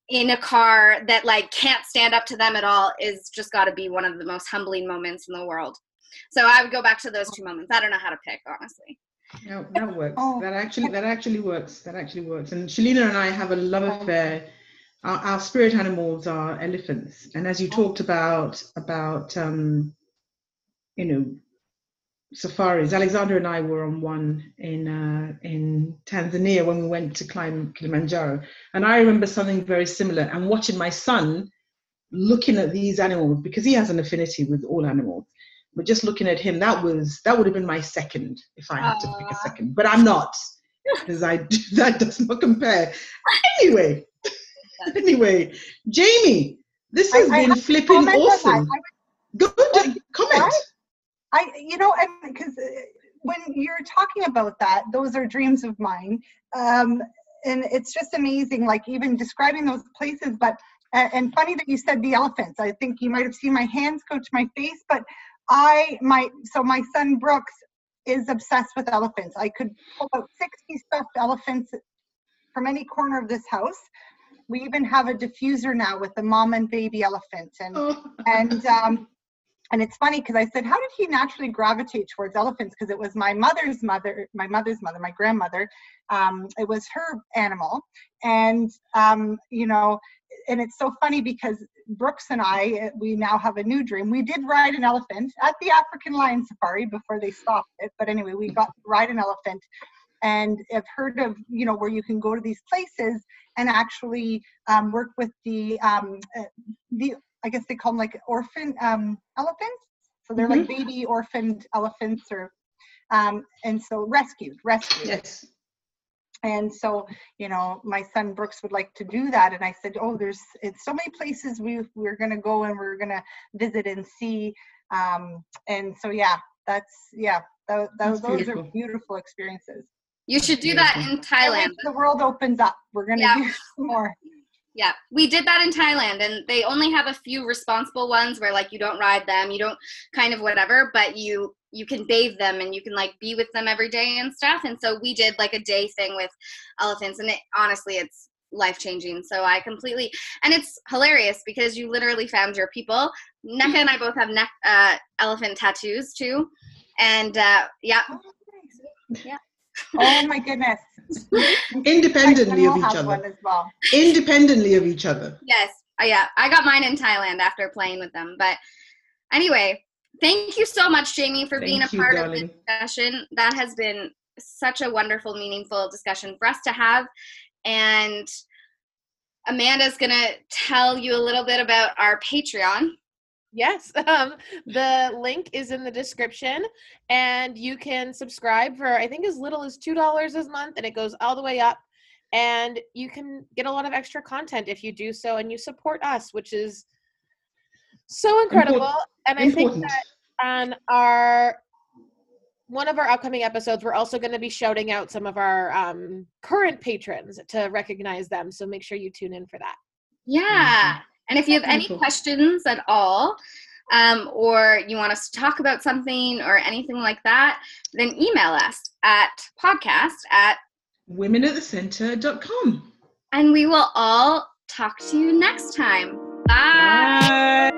in a car that like can't stand up to them at all is just got to be one of the most humbling moments in the world. So I would go back to those two moments. I don't know how to pick, honestly. No, that works. Oh. That actually works. And Shelleena and I have a love affair. Our spirit animals are elephants. And as you talked about safaris, Alexander and I were on one in Tanzania when we went to climb Kilimanjaro. And I remember something very similar and watching my son looking at these animals, because he has an affinity with all animals. But just looking at him, that would have been my second if I had to pick a second. But I'm not, because that does not compare. Anyway, Jaimie, this has been flipping awesome. Comment. Because when you're talking about that, those are dreams of mine, and it's just amazing. Like even describing those places, but and funny that you said the elephants. I think you might have seen my hands go to my face, but. My son Brooks is obsessed with elephants. I could pull out 60 stuffed elephants from any corner of this house. We even have a diffuser now with the mom and baby elephant, and it's funny because I said, how did he naturally gravitate towards elephants? Because it was my grandmother. It was her animal, and it's so funny because Brooks and I, we now have a new dream. We did ride an elephant at the African lion safari before they stopped it. But anyway, we got to ride an elephant, and I've heard of, where you can go to these places and actually work with the I guess they call them like orphan elephants. So they're like baby orphaned elephants and so rescued. Yes. And so, my son Brooks would like to do that. And I said, it's so many places we're going to go and we're going to visit and see. Those are beautiful experiences. You should do that in Thailand. The world opens up. We're going to do more. Yeah, we did that in Thailand, and they only have a few responsible ones where, like, you don't ride them, you don't kind of whatever, but you can bathe them and you can, like, be with them every day and stuff. And so we did, like, a day thing with elephants, and it, honestly, it's life-changing. So I completely, and it's hilarious because you literally found your people. Nneka and I both have elephant tattoos too. And yeah. Oh, nice. Yeah. Oh my goodness. Independently of each other. Well. Independently of each other. Yes. Yeah. I got mine in Thailand after playing with them. But anyway, thank you so much, Jaimie, for being a part of this discussion. That has been such a wonderful, meaningful discussion for us to have. And Amanda's going to tell you a little bit about our Patreon. Yes, the link is in the description, and you can subscribe for, I think, as little as $2 a month, and it goes all the way up, and you can get a lot of extra content if you do so, and you support us, which is so incredible. And I think that on one of our upcoming episodes, we're also going to be shouting out some of our current patrons to recognize them. So make sure you tune in for that. Yeah. Mm-hmm. And if you have any questions at all, or you want us to talk about something or anything like that, then email us at podcast@womenatthecentre.com. And we will all talk to you next time. Bye. Bye.